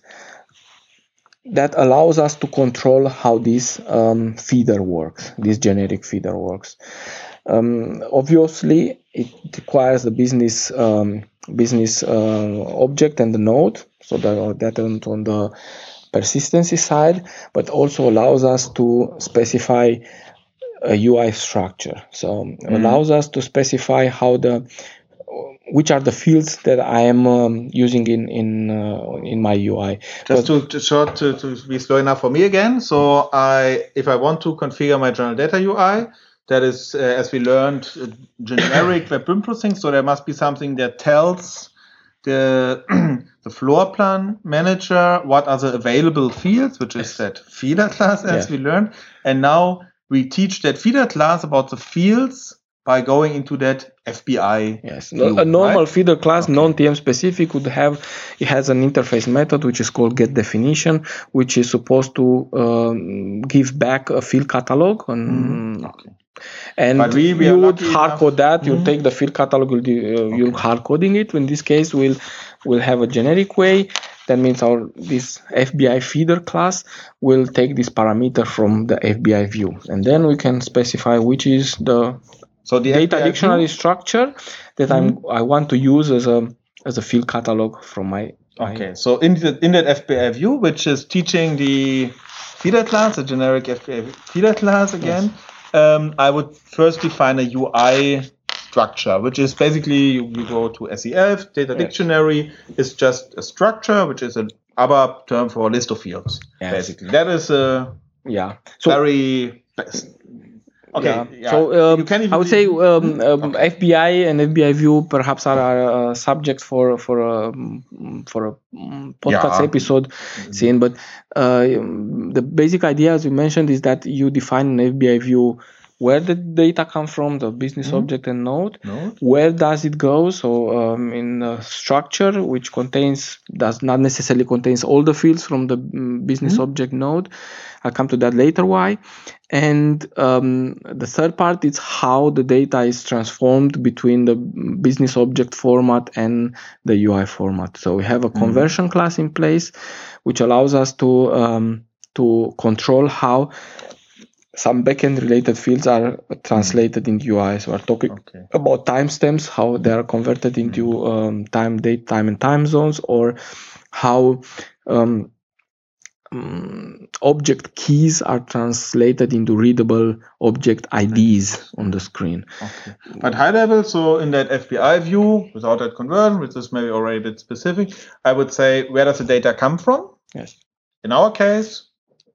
that allows us to control how this um, feeder works, this generic feeder works. Um, obviously, it requires the business um, business uh, object and the node, so that, that on the persistency side, but also allows us to specify a U I structure. So mm-hmm. allows us to specify how the which are the fields that I am um, using in in uh, in my U I. Just but, to, to short to, to be slow enough for me again. So I, if I want to configure my journal data U I, that is uh, as we learned uh, generic web processing. So there must be something that tells the the floor plan manager what are the available fields, which is that feeder class as yeah. we learned. And now we teach that feeder class about the fields by going into that F B I. Yes, view, a normal right? feeder class, okay. non-T M specific, would have, it has an interface method which is called getDefinition, which is supposed to um, give back a field catalog. On, mm-hmm. okay. And but we, we you would hard code that, mm-hmm. you take the field catalog, you'll, uh, okay. you're hard coding it. In this case, we'll, we'll have a generic way. That means our this F B I feeder class will take this parameter from the F B I view. And then we can specify which is the... So the data F B I dictionary view? Structure that mm-hmm. I'm I want to use as a as a field catalog from my okay. I, so in the, in that F B I view, which is teaching the feeder class, a generic F B I feeder class again, yes. um, I would first define a U I structure, which is basically you, you go to S E F. Data yes. dictionary is just a structure, which is an A B A P term for a list of fields. Yes. Basically, that is a yeah so, very best. Okay. Yeah. Yeah. So um, I would say um, um, okay. F B I and F B I view perhaps are, are uh, subjects for for a for a podcast yeah. episode, mm-hmm. scene. But uh, the basic idea, as you mentioned, is that you define an F B I view. Where the data come from, the business mm-hmm. object and node, node, where does it go? So um, in a structure which contains, does not necessarily contains all the fields from the business mm-hmm. object node. I'll come to that later why. And um, the third part is how the data is transformed between the business object format and the U I format. So we have a conversion mm-hmm. class in place, which allows us to um, to control how some backend related fields are translated mm. into U I. So we're talking okay. about timestamps, how they are converted into um, time, date, time, and time zones, or how um, um, object keys are translated into readable object I Ds on the screen. Okay. At high level, so in that F B I view, without that conversion, which is maybe already a bit specific, I would say, where does the data come from? Yes. In our case,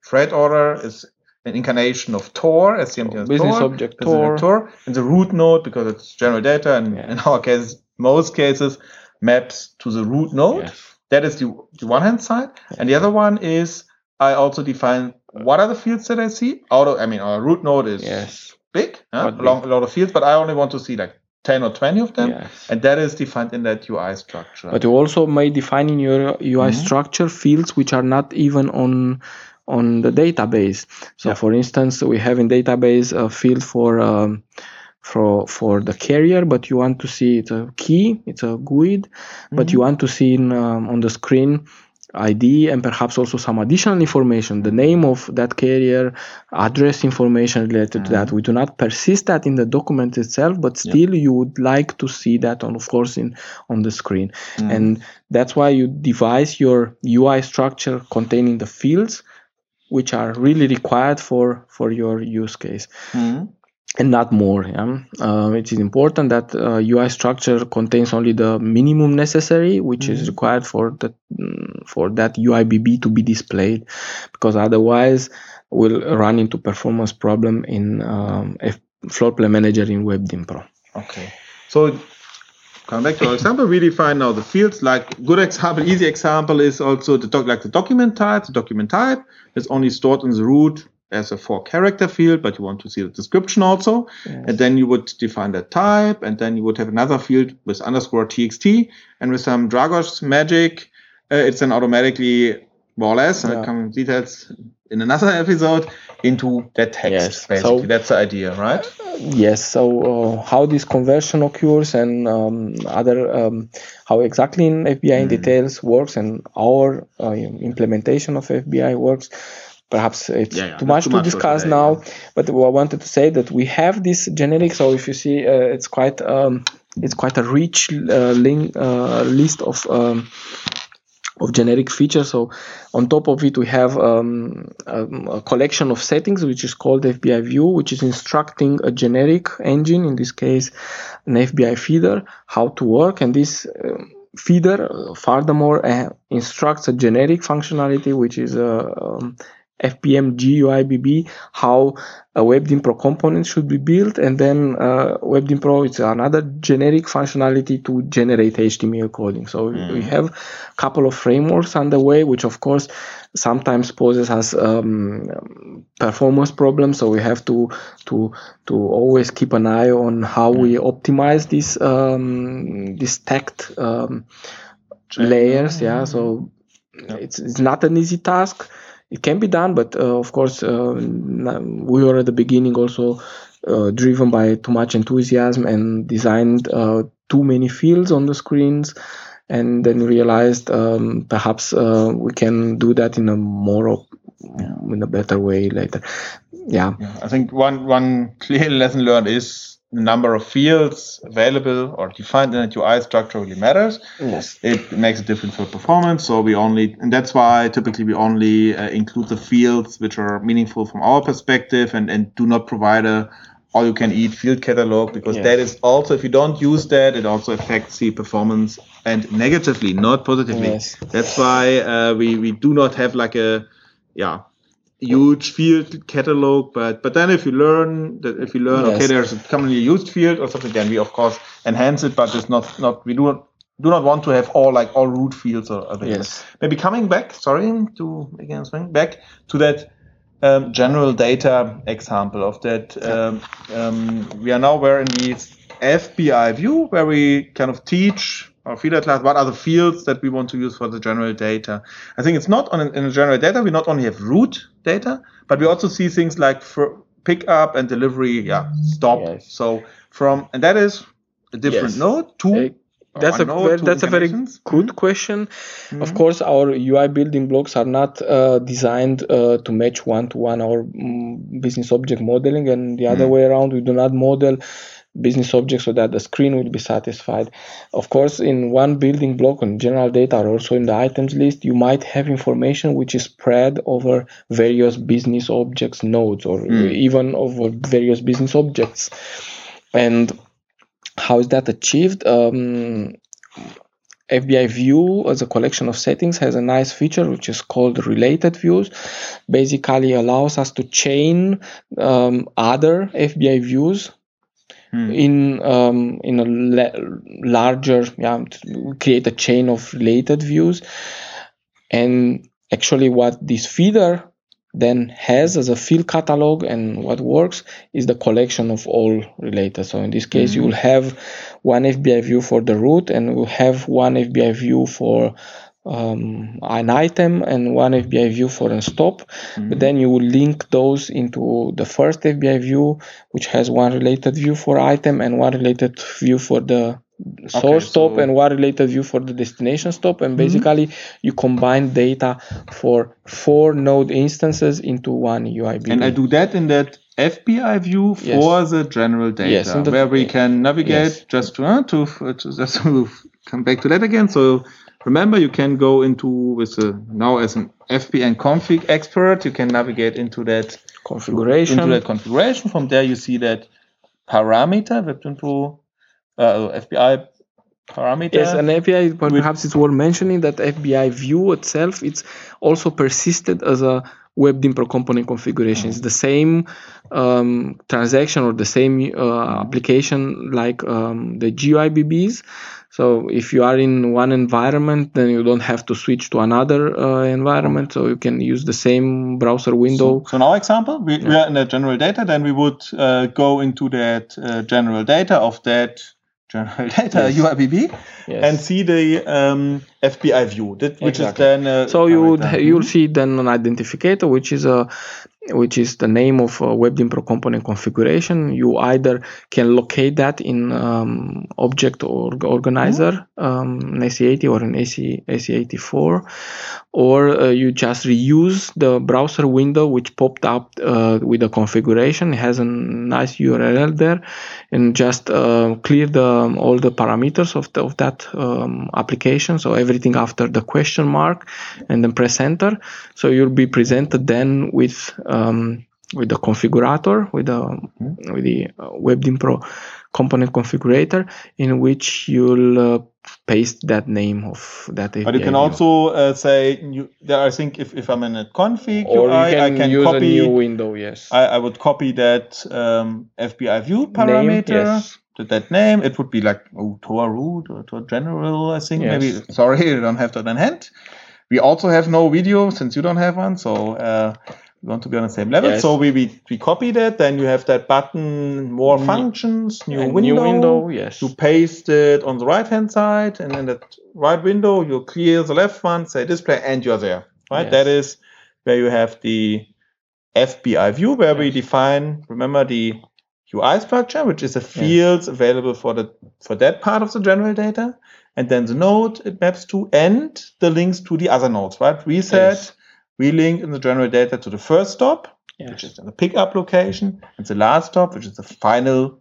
freight order is an incarnation of T O R, S C M oh, business T O R, object T O R. T O R, and the root node, because it's general data, and yeah. in our case, most cases, maps to the root node. Yes. That is the, the one hand side, yes. and the other one is I also define what are the fields that I see. Out of, I mean, our root node is yes. big, huh? a, long, big. a lot of fields, but I only want to see like ten or twenty of them, yes. and that is defined in that U I structure. But you also may define in your U I mm-hmm. structure fields which are not even on. on the database. So yeah. for instance, we have in database a field for um, for for the carrier, but you want to see it's a key, it's a G U I D, mm-hmm. but you want to see in, um, on the screen I D and perhaps also some additional information, the name of that carrier, address information related mm-hmm. to that. We do not persist that in the document itself, but still yeah. you would like to see that on, of course, in on the screen. Mm-hmm. And that's why you devise your U I structure containing the fields which are really required for, for your use case mm-hmm. and not more. Yeah? Uh, it is important that uh, U I structure contains only the minimum necessary, which mm-hmm. is required for that, for that U I B B to be displayed, because otherwise we'll run into performance problem in um, F- Floor Plan Manager in WebDynpro. Okay. So Come back to our example. We define now the fields. Like good example, easy example is also the doc, like the document type. The document type is only stored in the root as a four character field, but you want to see the description also. Yes. And then you would define the type, and then you would have another field with underscore txt, and with some Dragos magic, uh, it's then automatically more or less. Yeah. And coming details in another episode into that text. Yes. Basically, so that's the idea, right? Yes, so uh, how this conversion occurs and um, other um, how exactly in F B I mm. in details works, and our uh, implementation of F B I works. Perhaps it's yeah, yeah, too, much too much to discuss today, now, yeah. But I wanted to say that we have this generic. So if you see, uh, it's quite um, it's quite a rich uh, link, uh, list of um, of generic features. So on top of it, we have um, a, a collection of settings, which is called F B I view, which is instructing a generic engine, in this case, an F B I feeder, how to work. And this um, feeder, uh, furthermore, uh, instructs a generic functionality, which is a uh, um, F P M G U I B B, how a WebDynpro component should be built. And then uh, WebDynpro is another generic functionality to generate H T M L coding. So mm. we have a couple of frameworks underway, which of course sometimes poses us um, performance problems. So we have to to to always keep an eye on how mm. we optimize these um, these stacked um, layers. Yeah, so yep. it's it's not an easy task. It can be done, but uh, of course, uh, we were at the beginning also uh, driven by too much enthusiasm and designed uh, too many fields on the screens, and then realized um, perhaps uh, we can do that in a more op- yeah. in a better way later. Yeah. yeah, I think one one clear lesson learned is the number of fields available or defined in a U I structure really matters. Yes, it makes a difference for performance. So we only, and that's why typically we only uh, include the fields which are meaningful from our perspective, and, and do not provide a all-you-can-eat field catalog, because yes. that is also, if you don't use that, it also affects the performance, and negatively, not positively. Yes. That's why uh, we we do not have like a yeah. huge field catalog, but but then if you learn that if you learn yes. okay, there's a commonly used field or something, then we of course enhance it, but it's not not we do not do not want to have all like all root fields or available. Yes. Maybe coming back, sorry to again swing back to that um, general data example of that. Um, um, we are now we're in the F B I view, where we kind of teach our feeder class what are the fields that we want to use for the general data. I think it's not on in the general data, we not only have root data, but we also see things like for pick up and delivery, yeah, stop. Yes. So from, and that is a different yes. node to. That's a well, that's a very good question. Mm-hmm. Of course, our U I building blocks are not uh, designed uh, to match one to one our mm, business object modeling, and the other mm-hmm. way around, we do not model business objects so that the screen will be satisfied. Of course, in one building block on general data or also in the items list, you might have information which is spread over various business objects nodes, or mm. even over various business objects. And how is that achieved? Um, F B I view as a collection of settings has a nice feature which is called related views. Basically allows us to chain um, other F B I views Hmm. in um, in a la- larger, yeah, create a chain of related views. And actually what this feeder then has as a field catalog, and what works is the collection of all related. So in this case, hmm. you will have one F B I view for the root, and we'll have one F B I view for Um, an item, and one F B I view for a stop, mm-hmm. but then you will link those into the first F B I view, which has one related view for item and one related view for the source okay, stop so... and one related view for the destination stop, and basically mm-hmm. you combine data for four node instances into one U I B. And I do that in that F B I view for yes. the general data, yes, the, where we can navigate yes. just to, uh, to, uh, to just to come back to that again. So remember, you can go into with a, now as an F B N config expert, you can navigate into that configuration. Into that configuration. From there, you see that parameter WebDynpro uh, F B I parameter. Yes, and F B I. Perhaps it's worth mentioning that F B I view itself, it's also persisted as a WebDynpro component configuration. It's the same um, transaction or the same uh, application like um, the G U I B Bs. So if you are in one environment, then you don't have to switch to another uh, environment. So you can use the same browser window. So, so in our example, we, yeah. we are in the general data. Then we would uh, go into that uh, general data of that general data, yes. U I B B, yes. and see the um, F B I view, that, which exactly. is then. Uh, so you would ha- you'll see then an identificator, which is a. which is the name of uh, WebDynpro component configuration. You either can locate that in um, object or organizer, mm-hmm. um, an A C eighty or an A C eighty-four, or uh, you just reuse the browser window which popped up uh, with the configuration. It has a nice U R L there, and just uh, clear the all the parameters of, the, of that um, application. So everything after the question mark, and then press enter. So you'll be presented then with um, Um, with the configurator, with the mm-hmm. with the uh, WebDynpro component configurator, in which you'll uh, paste that name of that. But A P I you can view. also uh, say, you, there, I think if, if I'm in a config or U I, can I can use copy a new window. Yes, I, I would copy that um, F B I view parameter. Name, yes. To that name, it would be like oh, T O R root or T O R general. I think yes. maybe. Sorry, I don't have that on hand. We also have no video since you don't have one, so. Uh, We want to be on the same level, yes. so we, we we copy that. Then you have that button, more functions, new window. New window, yes. You paste it on the right hand side, and in that right window, you clear the left one, say display, and you're there. Right, yes. That is where you have the F B I view, where yes. we define. Remember the U I structure, which is the fields yes. available for the for that part of the general data, and then the node it maps to, and the links to the other nodes. Right, reset. Yes. We link in the general data to the first stop, yes. which is in the pickup location, and the last stop, which is the final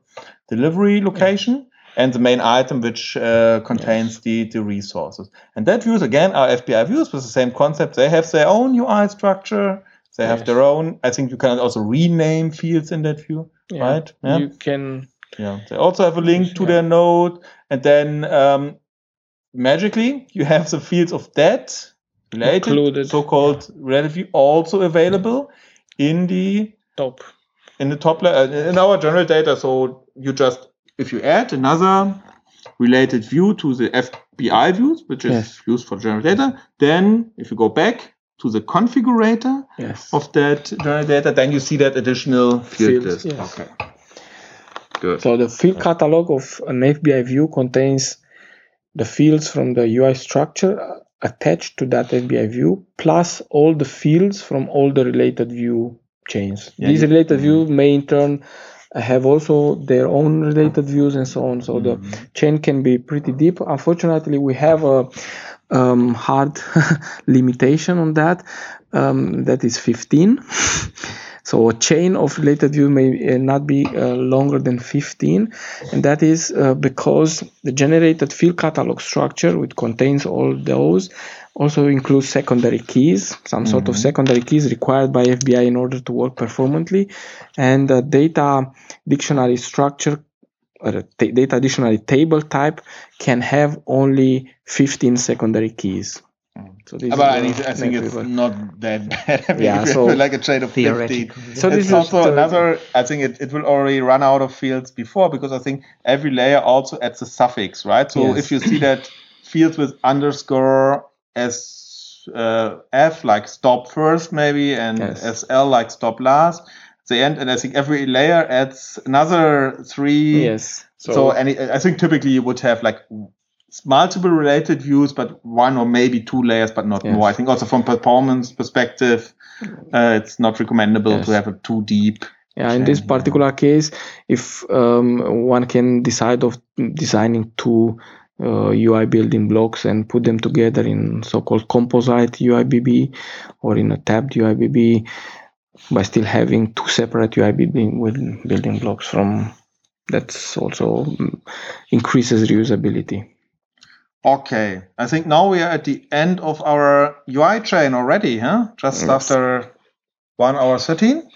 delivery location, yes. and the main item, which uh, contains yes. the, the resources. And that views, again, are F B I views with the same concept. They have their own U I structure. They yes. have their own. I think you can also rename fields in that view, yeah. right? Yeah. You can. Yeah. They also have a link to yeah. their node. And then um, magically, you have the fields of that. Related, included. So-called relatively also available in the top, in the top uh, in our general data. So you just if you add another related view to the F B I views, which is yes. used for general data, then if you go back to the configurator yes. of that general data, then you see that additional field list. Yes. Okay, good. So the field catalog of an F B I view contains the fields from the U I structure attached to that F B I view, plus all the fields from all the related view chains. Yeah, These yeah. related views may in turn have also their own related views and so on. So mm-hmm. the chain can be pretty deep. Unfortunately, we have a um, hard limitation on that. Um, that is fifteen. So a chain of related view may not be uh, longer than fifteen, and that is uh, because the generated field catalog structure, which contains all those, also includes secondary keys, some mm-hmm. sort of secondary keys required by F B I in order to work performantly, and the data dictionary structure, or t- data dictionary table type, can have only fifteen secondary keys. So this but I, need, I think it's not that bad. I mean, yeah, so like a trade of fifty. So this it's is also the, another. I think it, it will already run out of fields before, because I think every layer also adds a suffix, right? So yes. if you see that fields with underscore S uh, F like stop first maybe, and yes. S L like stop last, the end, and I think every layer adds another three. Yes. So, so and it, I think typically you would have like. Multiple related views, but one or maybe two layers, but not yes. more. I think also from performance perspective, uh, it's not recommendable yes. to have it too deep. Yeah, in this particular case, if um, one can decide of designing two uh, U I building blocks and put them together in so-called composite U I B B or in a tabbed U I B B, by still having two separate U I B B with building blocks from, that's also increases reusability. Okay, I think now we are at the end of our U I train already, huh? Just yes. after one hour thirteen.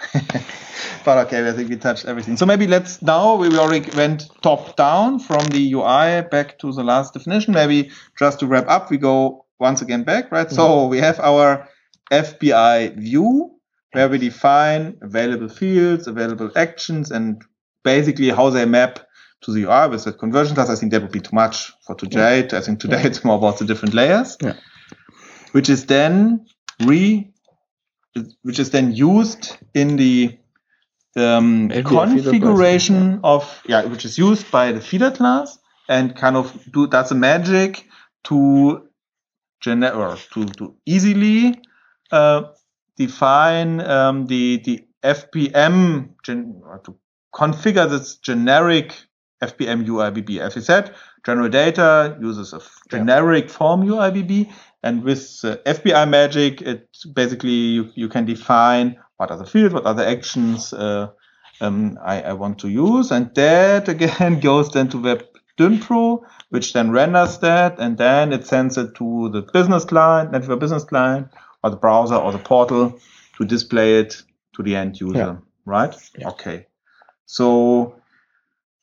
But okay, I think we touched everything. So maybe let's now, we already went top down from the U I back to the last definition. Maybe just to wrap up, we go once again back, right? Mm-hmm. So we have our F B I view where we define available fields, available actions, and basically how they map to the U I with the conversion class. I think that would be too much for today. Yeah. I think today yeah. it's more about the different layers, yeah. which is then re, which is then used in the um, configuration yeah. of yeah, which is used by the feeder class and kind of do does the magic to gener- to to easily uh, define um, the the F P M gen- or to configure this generic F P M U I B B. As we said, general data uses a f- generic yeah. form U I B B, and with uh, F B I magic, it basically you, you can define what are the fields, what are the actions uh, um, I, I want to use, and that again goes then to WebDynpro, which then renders that, and then it sends it to the business client, NetWeaver Business Client, or the browser or the portal to display it to the end user, yeah. right? Yeah. Okay. So,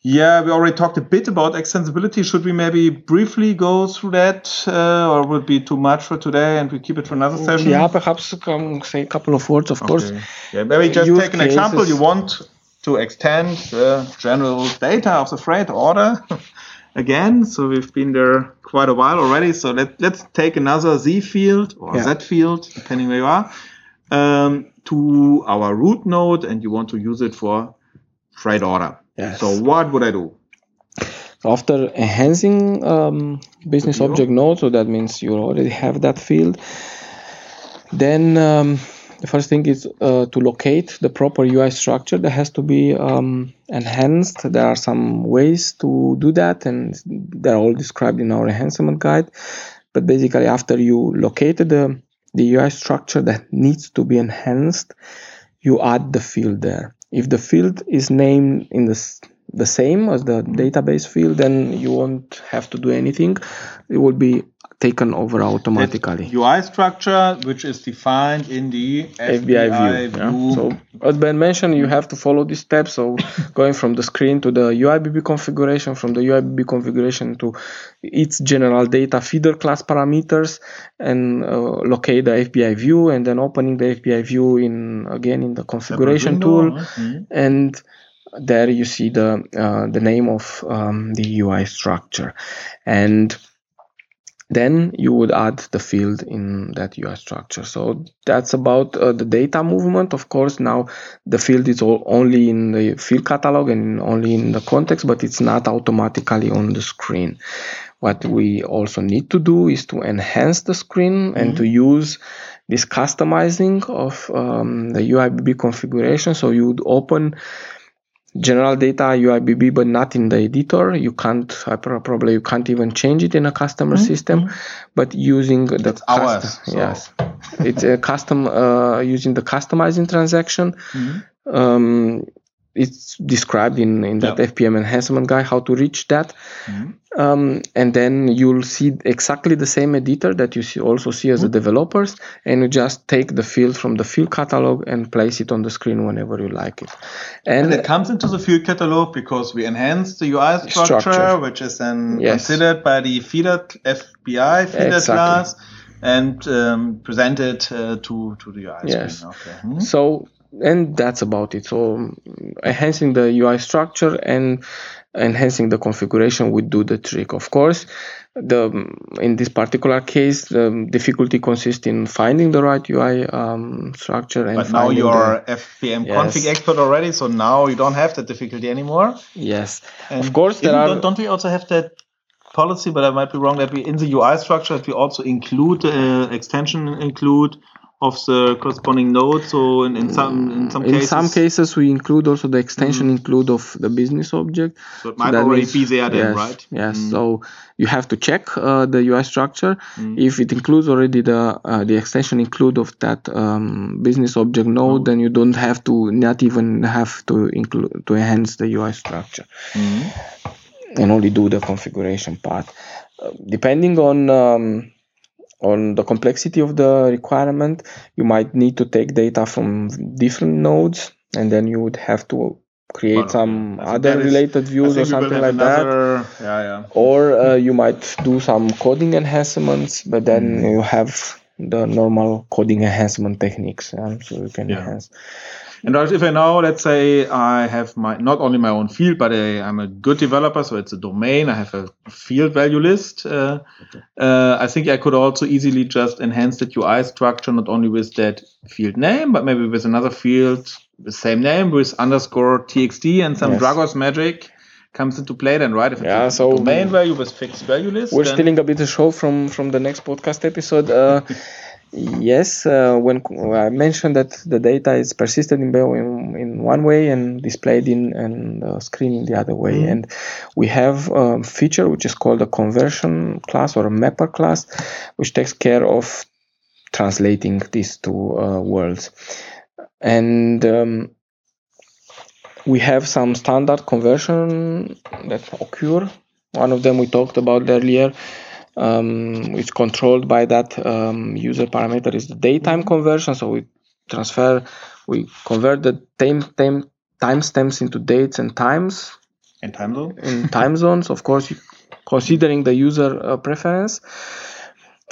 yeah, we already talked a bit about extensibility. Should we maybe briefly go through that, uh, or would it be too much for today and we keep it for another session? Yeah, perhaps um, say a couple of words, of okay. course. Yeah, maybe just Use take an cases. example. You want to extend the general data of the freight order again. So we've been there quite a while already. So let, let's take another Z field or yeah. Z field, depending where you are, um, to our root node, and you want to use it for freight order. Yes. So what would I do? After enhancing um, business object node, so that means you already have that field, then um, the first thing is uh, to locate the proper U I structure that has to be um, enhanced. There are some ways to do that, and they're all described in our enhancement guide. But basically, after you located the, the U I structure that needs to be enhanced, you add the field there. If the field is named in the, the same as the database field, then you won't have to do anything. It will be taken over automatically. The U I structure, which is defined in the F B I, F B I view. view. Yeah. So, as Ben mentioned, you have to follow these steps. So, going from the screen to the U I B B configuration, from the U I B B configuration to its general data feeder class parameters, and uh, locate the F B I view, and then opening the F B I view in again in the configuration tool, mm-hmm. and there you see the uh, the name of um, the U I structure, and then you would add the field in that U I structure. So that's about uh, the data movement. Of course, now the field is all only in the field catalog and only in the context, but it's not automatically on the screen. What we also need to do is to enhance the screen mm-hmm. and to use this customizing of um, the U I B B configuration. So you would open general data U I B B, but not in the editor. You can't probably you can't even change it in a customer mm-hmm. system. But using the That's custom, ours, so. yes, it's a custom uh, using the customizing transaction. Mm-hmm. Um, it's described in, in that yep. F P M enhancement guide how to reach that, mm-hmm. um, and then you'll see exactly the same editor that you see, also see as mm-hmm. the developers, and you just take the field from the field catalog and place it on the screen whenever you like it. And, and it comes into the field catalog because we enhance the U I structure, structure. which is then yes. considered by the feeder F B I feeder exactly. class and um, presented uh, to to the U I yes. screen. Okay. Mm-hmm. So. And that's about it. So enhancing the U I structure and enhancing the configuration would do the trick. Of course, the in this particular case, the difficulty consists in finding the right U I um, structure. And but now you're the, F P M yes. config expert already, so now you don't have that difficulty anymore. Yes. And of course, there are... Don't, don't we also have that policy, but I might be wrong, that we in the U I structure, that we also include, uh, extension include... of the corresponding node, so in, in some in some in cases... In some cases, we include also the extension mm. include of the business object. So it might so already means, be there then, yes, right? Yes, mm. so you have to check uh, the U I structure. Mm. If it includes already the uh, the extension include of that um, business object node, oh. then you don't have to, not even have to include, to enhance the U I structure. Mm. And only do the configuration part. Uh, depending on... Um, On the complexity of the requirement, you might need to take data from different nodes, and then you would have to create well, some other is, related views or something like another, that. Yeah, yeah. Or uh, you might do some coding enhancements, but then mm. you have the normal coding enhancement techniques, um, so you can yeah. enhance. And right, if I now, let's say I have my, not only my own field, but I, I'm a good developer, so it's a domain, I have a field value list. Uh, okay. uh, I think I could also easily just enhance the U I structure, not only with that field name, but maybe with another field, the same name with underscore T X T, and some yes. Dragos magic comes into play then, right? If it's yeah, a so domain value with fixed value list. We're stealing a bit of show from, from the next podcast episode. Uh, Yes, uh, when I mentioned that the data is persisted in in, in one way and displayed in and uh, screen in the other way, mm-hmm. and we have a feature which is called a conversion class or a mapper class, which takes care of translating these two uh, worlds, and um, we have some standard conversion that occur. One of them we talked about earlier. Um, it's controlled by that um, user parameter is the daytime conversion. So we transfer, we convert the time, time, timestamps into dates and times. And time zones. In time zones, of course, considering the user uh, preference.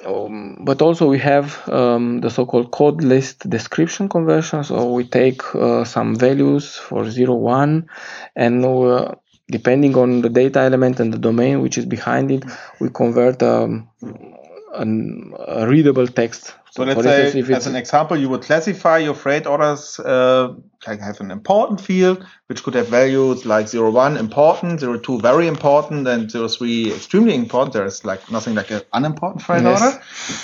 Um, but also we have um, the so-called code list description conversion. So we take uh, some values for zero one and uh, depending on the data element and the domain which is behind it, we convert um, an, a readable text. So, so let's say, instance, as an example, you would classify your freight orders, uh, like have an important field, which could have values like zero one, important, zero two, very important, and zero three, extremely important. There's like nothing like an unimportant freight yes. order.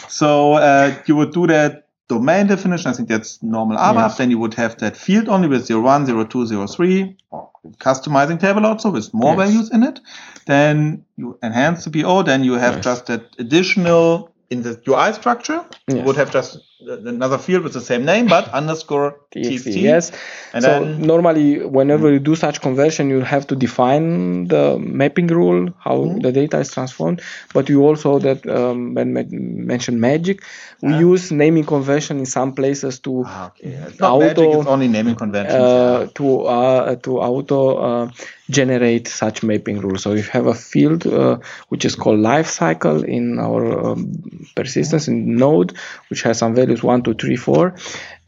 So uh, you would do that domain definition. I think that's normal A B A P. Yes. Then you would have that field only with zero one, zero two, zero three, or customizing table also with more yes. values in it. Then you enhance the P O, then you have yes. just that additional in the U I structure. Yes. You would have just another field with the same name, but underscore T X T. Yes. And so then, normally, whenever mm-hmm. you do such conversion, you have to define the mapping rule, how mm-hmm. the data is transformed. But you also, that um, Ben mentioned magic, we ah. use naming convention in some places to ah, okay. it's auto. Not magic, it's only naming conventions. Uh, to uh, to auto uh, generate such mapping rule. So you have a field uh, which is called life cycle in our um, persistence mm-hmm. in Node, which has some values one, two, three, four,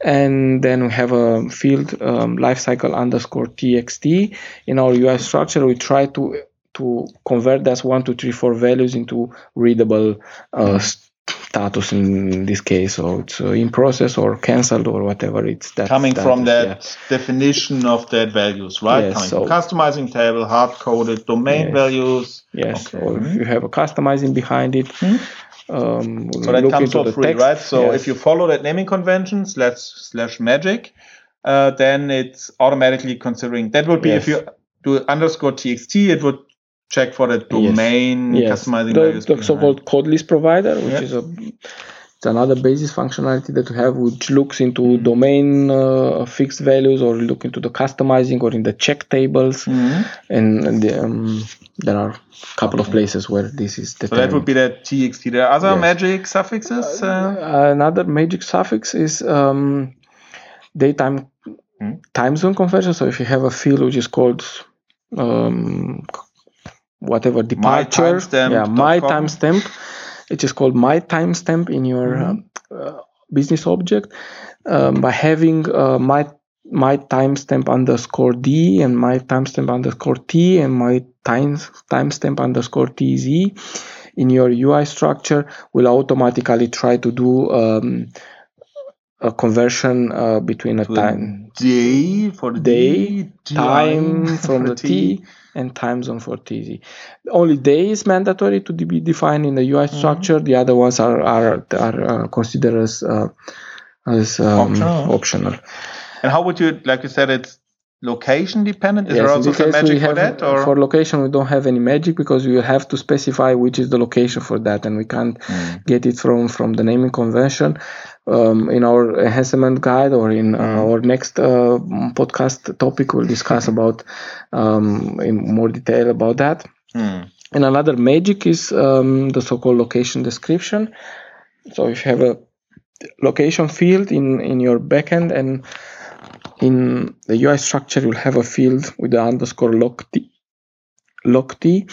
and then we have a field um, lifecycle underscore txt. In our U I structure, we try to to convert that one, two, three, four values into readable uh, status in this case, so it's uh, in process or cancelled or whatever. It's that coming status, from that yeah. definition of that values, right? Yes, coming so from customizing table, hard coded domain yes. values. Yes, okay. Or if you have a customizing behind it. Mm-hmm. Um, so that comes for free, text. Right? So yes. if you follow that naming convention slash slash magic, uh, then it's automatically considering. That would be yes. if you do underscore txt, it would check for the domain yes. customizing. Yes. The, the so-called right. code list provider, which yes. is a it's another basis functionality that we have, which looks into mm-hmm. domain uh, fixed values, or look into the customizing, or in the check tables, mm-hmm. and, and the, um, there are a couple of places where this is determined. So that would be that txt. There are other yes. magic suffixes? Uh, another magic suffix is um, daytime mm. time zone conversion. So if you have a field which is called um, whatever departure, yeah, my timestamp, it is called my timestamp in your mm-hmm. uh, business object um, by having uh, my my timestamp underscore D and my timestamp underscore T and my time timestamp underscore T Z in your U I structure will automatically try to do um, a conversion uh, between a time day for the day, day time from the T, T and time zone for T Z. Only day is mandatory to be defined in the U I structure. Mm-hmm. The other ones are are are, are considered as uh, as um, optional. optional. And how would you, like you said, it's location dependent? Is yes, there also some magic for that? Or? For location, we don't have any magic because you have to specify which is the location for that, and we can't mm. get it from, from the naming convention. Um, in our enhancement guide or in uh, our next uh, podcast topic, we'll discuss about um, in more detail about that. Mm. And another magic is um, the so-called location description. So if you have a location field in, in your backend and in the U I structure, you'll have a field with the underscore loc t, loc t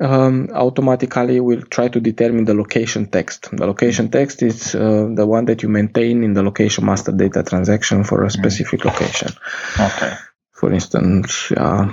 um, automatically will try to determine the location text. The location text is uh, the one that you maintain in the location master data transaction for a specific mm. location. Okay. For instance, uh,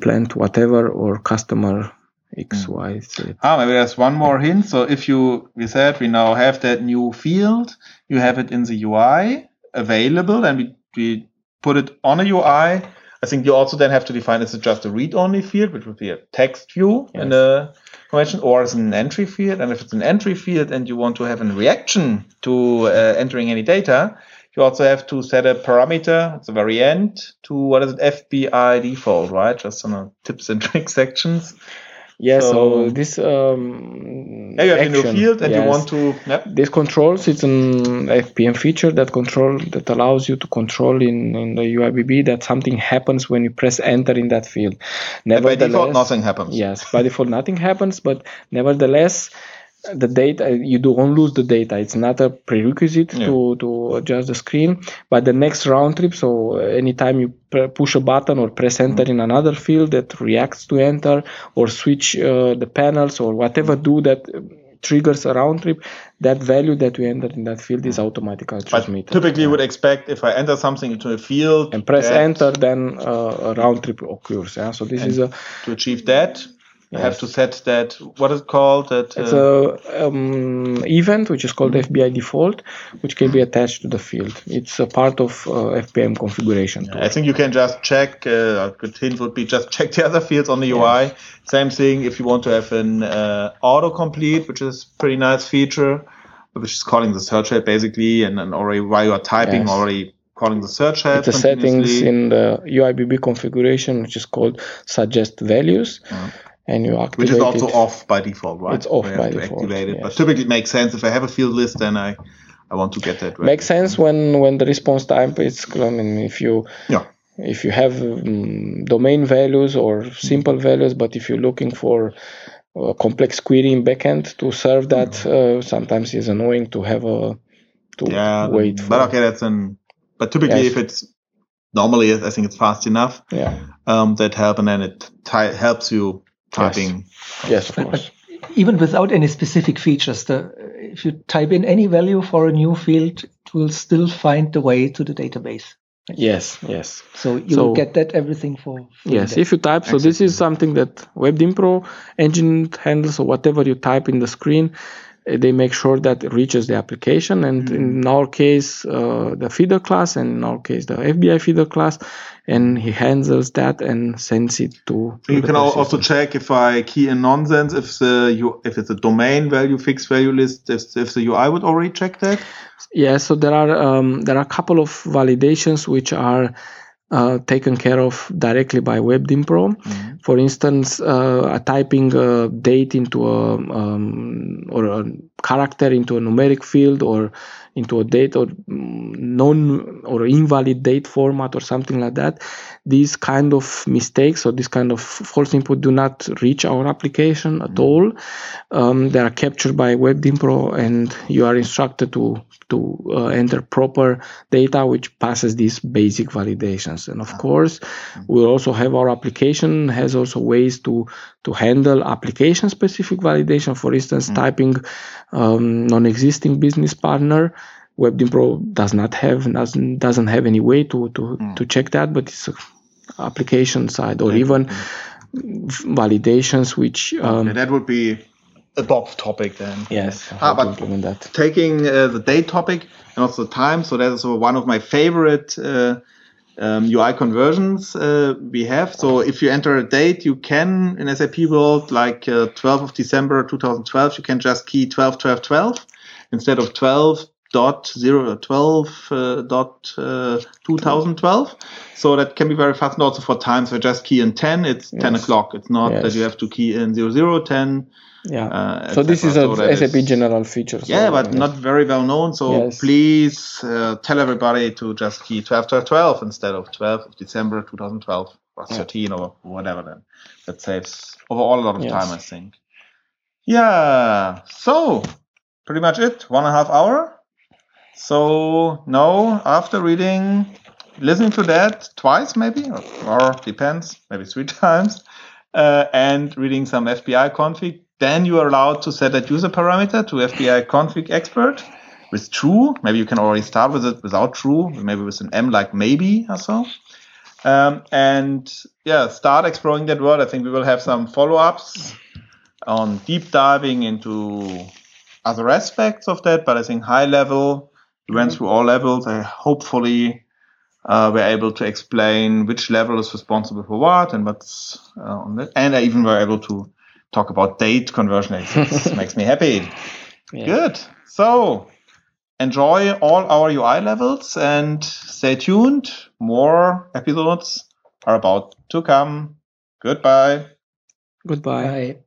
plant whatever or customer X, mm. Y, Z. Ah, maybe there's one more hint. So if you, we said we now have that new field, you have it in the U I available, and we, we put it on a U I. I think you also then have to define, is it just a read-only field, which would be a text view yes. in a convention, or is it an entry field? And if it's an entry field and you want to have a reaction to uh, entering any data, you also have to set a parameter at the very end to, what is it, F B I default, right? Just some tips and tricks sections. Yeah, so, so this um, yeah, you have action, a new field and yes. you want to... Yeah. This controls, it's an F P M feature that control that allows you to control in, in the U I B B that something happens when you press enter in that field. By default, nothing happens. Yes, by default, nothing happens, but nevertheless, the data, you don't lose the data. It's not a prerequisite yeah. to, to adjust the screen, but the next round trip, so anytime you push a button or press enter mm-hmm. in another field that reacts to enter or switch uh, the panels or whatever do that triggers a round trip, that value that we entered in that field is automatically transmitted. Typically, you yeah. would expect if I enter something into a field and press enter, then uh, a round trip occurs. Yeah? So this is a to achieve that. Yes. I have to set that, what is it called? That, uh, it's an um, event, which is called F B I default, which can be attached to the field. It's a part of uh, F P M configuration. Yeah, I think you can just check, uh, a good hint would be just check the other fields on the U I. Yes. Same thing if you want to have an uh, autocomplete, which is a pretty nice feature, which is calling the search help basically, and, and already while you are typing, yes. already calling the search help. It's a settings in the U I B B configuration, which is called suggest values. Mm. And you activate it. Which is also it. off by default, right? It's off I by default. Activate it. Yes. But typically it makes sense. If I have a field list, then I, I want to get that. Right. Makes sense when, when the response time is, I mean, if you yeah. if you have um, domain values or simple mm-hmm. values, but if you're looking for a complex query in backend to serve that, mm-hmm. uh, sometimes it's annoying to have a to yeah, wait. But for... But okay, that's an. But typically, yes. if it's normally, I think it's fast enough. Yeah. Um, that help, and then it ty- helps you. Typing. Yes, yes of but, course. But even without any specific features, the, if you type in any value for a new field, it will still find the way to the database. Right? Yes, yes. So you so, will get that everything for. Yes, if you type. So exactly. This is something that WebDynpro engine handles, or whatever you type in the screen, they make sure that it reaches the application. And mm-hmm. in our case, uh, the feeder class, and in our case, the F B I feeder class. And he handles that and sends it to. So you can processor. Also check if I key in nonsense, if the you if it's a domain value, fixed value list, if, if the U I would already check that. Yeah, so there are um, there are a couple of validations which are uh, taken care of directly by WebDynpro. Mm-hmm. For instance, uh, typing a date into a um, or a character into a numeric field or into a date or non or invalid date format or something like that. These kind of mistakes or this kind of false input do not reach our application at all. Um, they are captured by WebDynpro, and you are instructed to to uh, enter proper data which passes these basic validations. And of course, we also have our application has also ways to to handle application specific validation. For instance, mm-hmm. typing um, non-existing business partner. WebDynpro does not have doesn't doesn't have any way to to, mm. to check that, but it's a application side or yeah, even yeah. validations which um, yeah, that would be a box topic then. Yes. Ah, but that. Taking uh, the date topic and also the time. So that's also one of my favorite uh, um, U I conversions uh, we have. So if you enter a date, you can in S A P world like uh, twelfth of December twenty twelve, you can just key twelve twelve twelve instead of twelve. Dot zero twelve uh, dot uh, two thousand twelve, so that can be very fast. And also for time, so just key in ten. It's yes. ten o'clock. It's not yes. that you have to key in zero zero ten. Yeah. Uh, so this is so a S A P is, general feature. So yeah, but yes. not very well known. So yes. please uh, tell everybody to just key twelve twelve twelve instead of twelve of December two thousand twelve or yeah. thirteen or whatever. Then that saves overall a lot of yes. time, I think. Yeah. So pretty much it. One and a half hour. So now, after reading, listening to that twice maybe, or, or depends, maybe three times, uh, and reading some F B I config. Then you are allowed to set that user parameter to F B I config expert with true. Maybe you can already start with it without true, maybe with an M like maybe or so. Um, and yeah, start exploring that world. I think we will have some follow-ups on deep diving into other aspects of that. But I think high level, we went through all levels. I hopefully uh, were able to explain which level is responsible for what and what's uh, on that. And I even were able to talk about date conversion exits. Makes me happy. Yeah. Good. So enjoy all our U I levels and stay tuned. More episodes are about to come. Goodbye. Goodbye. Bye.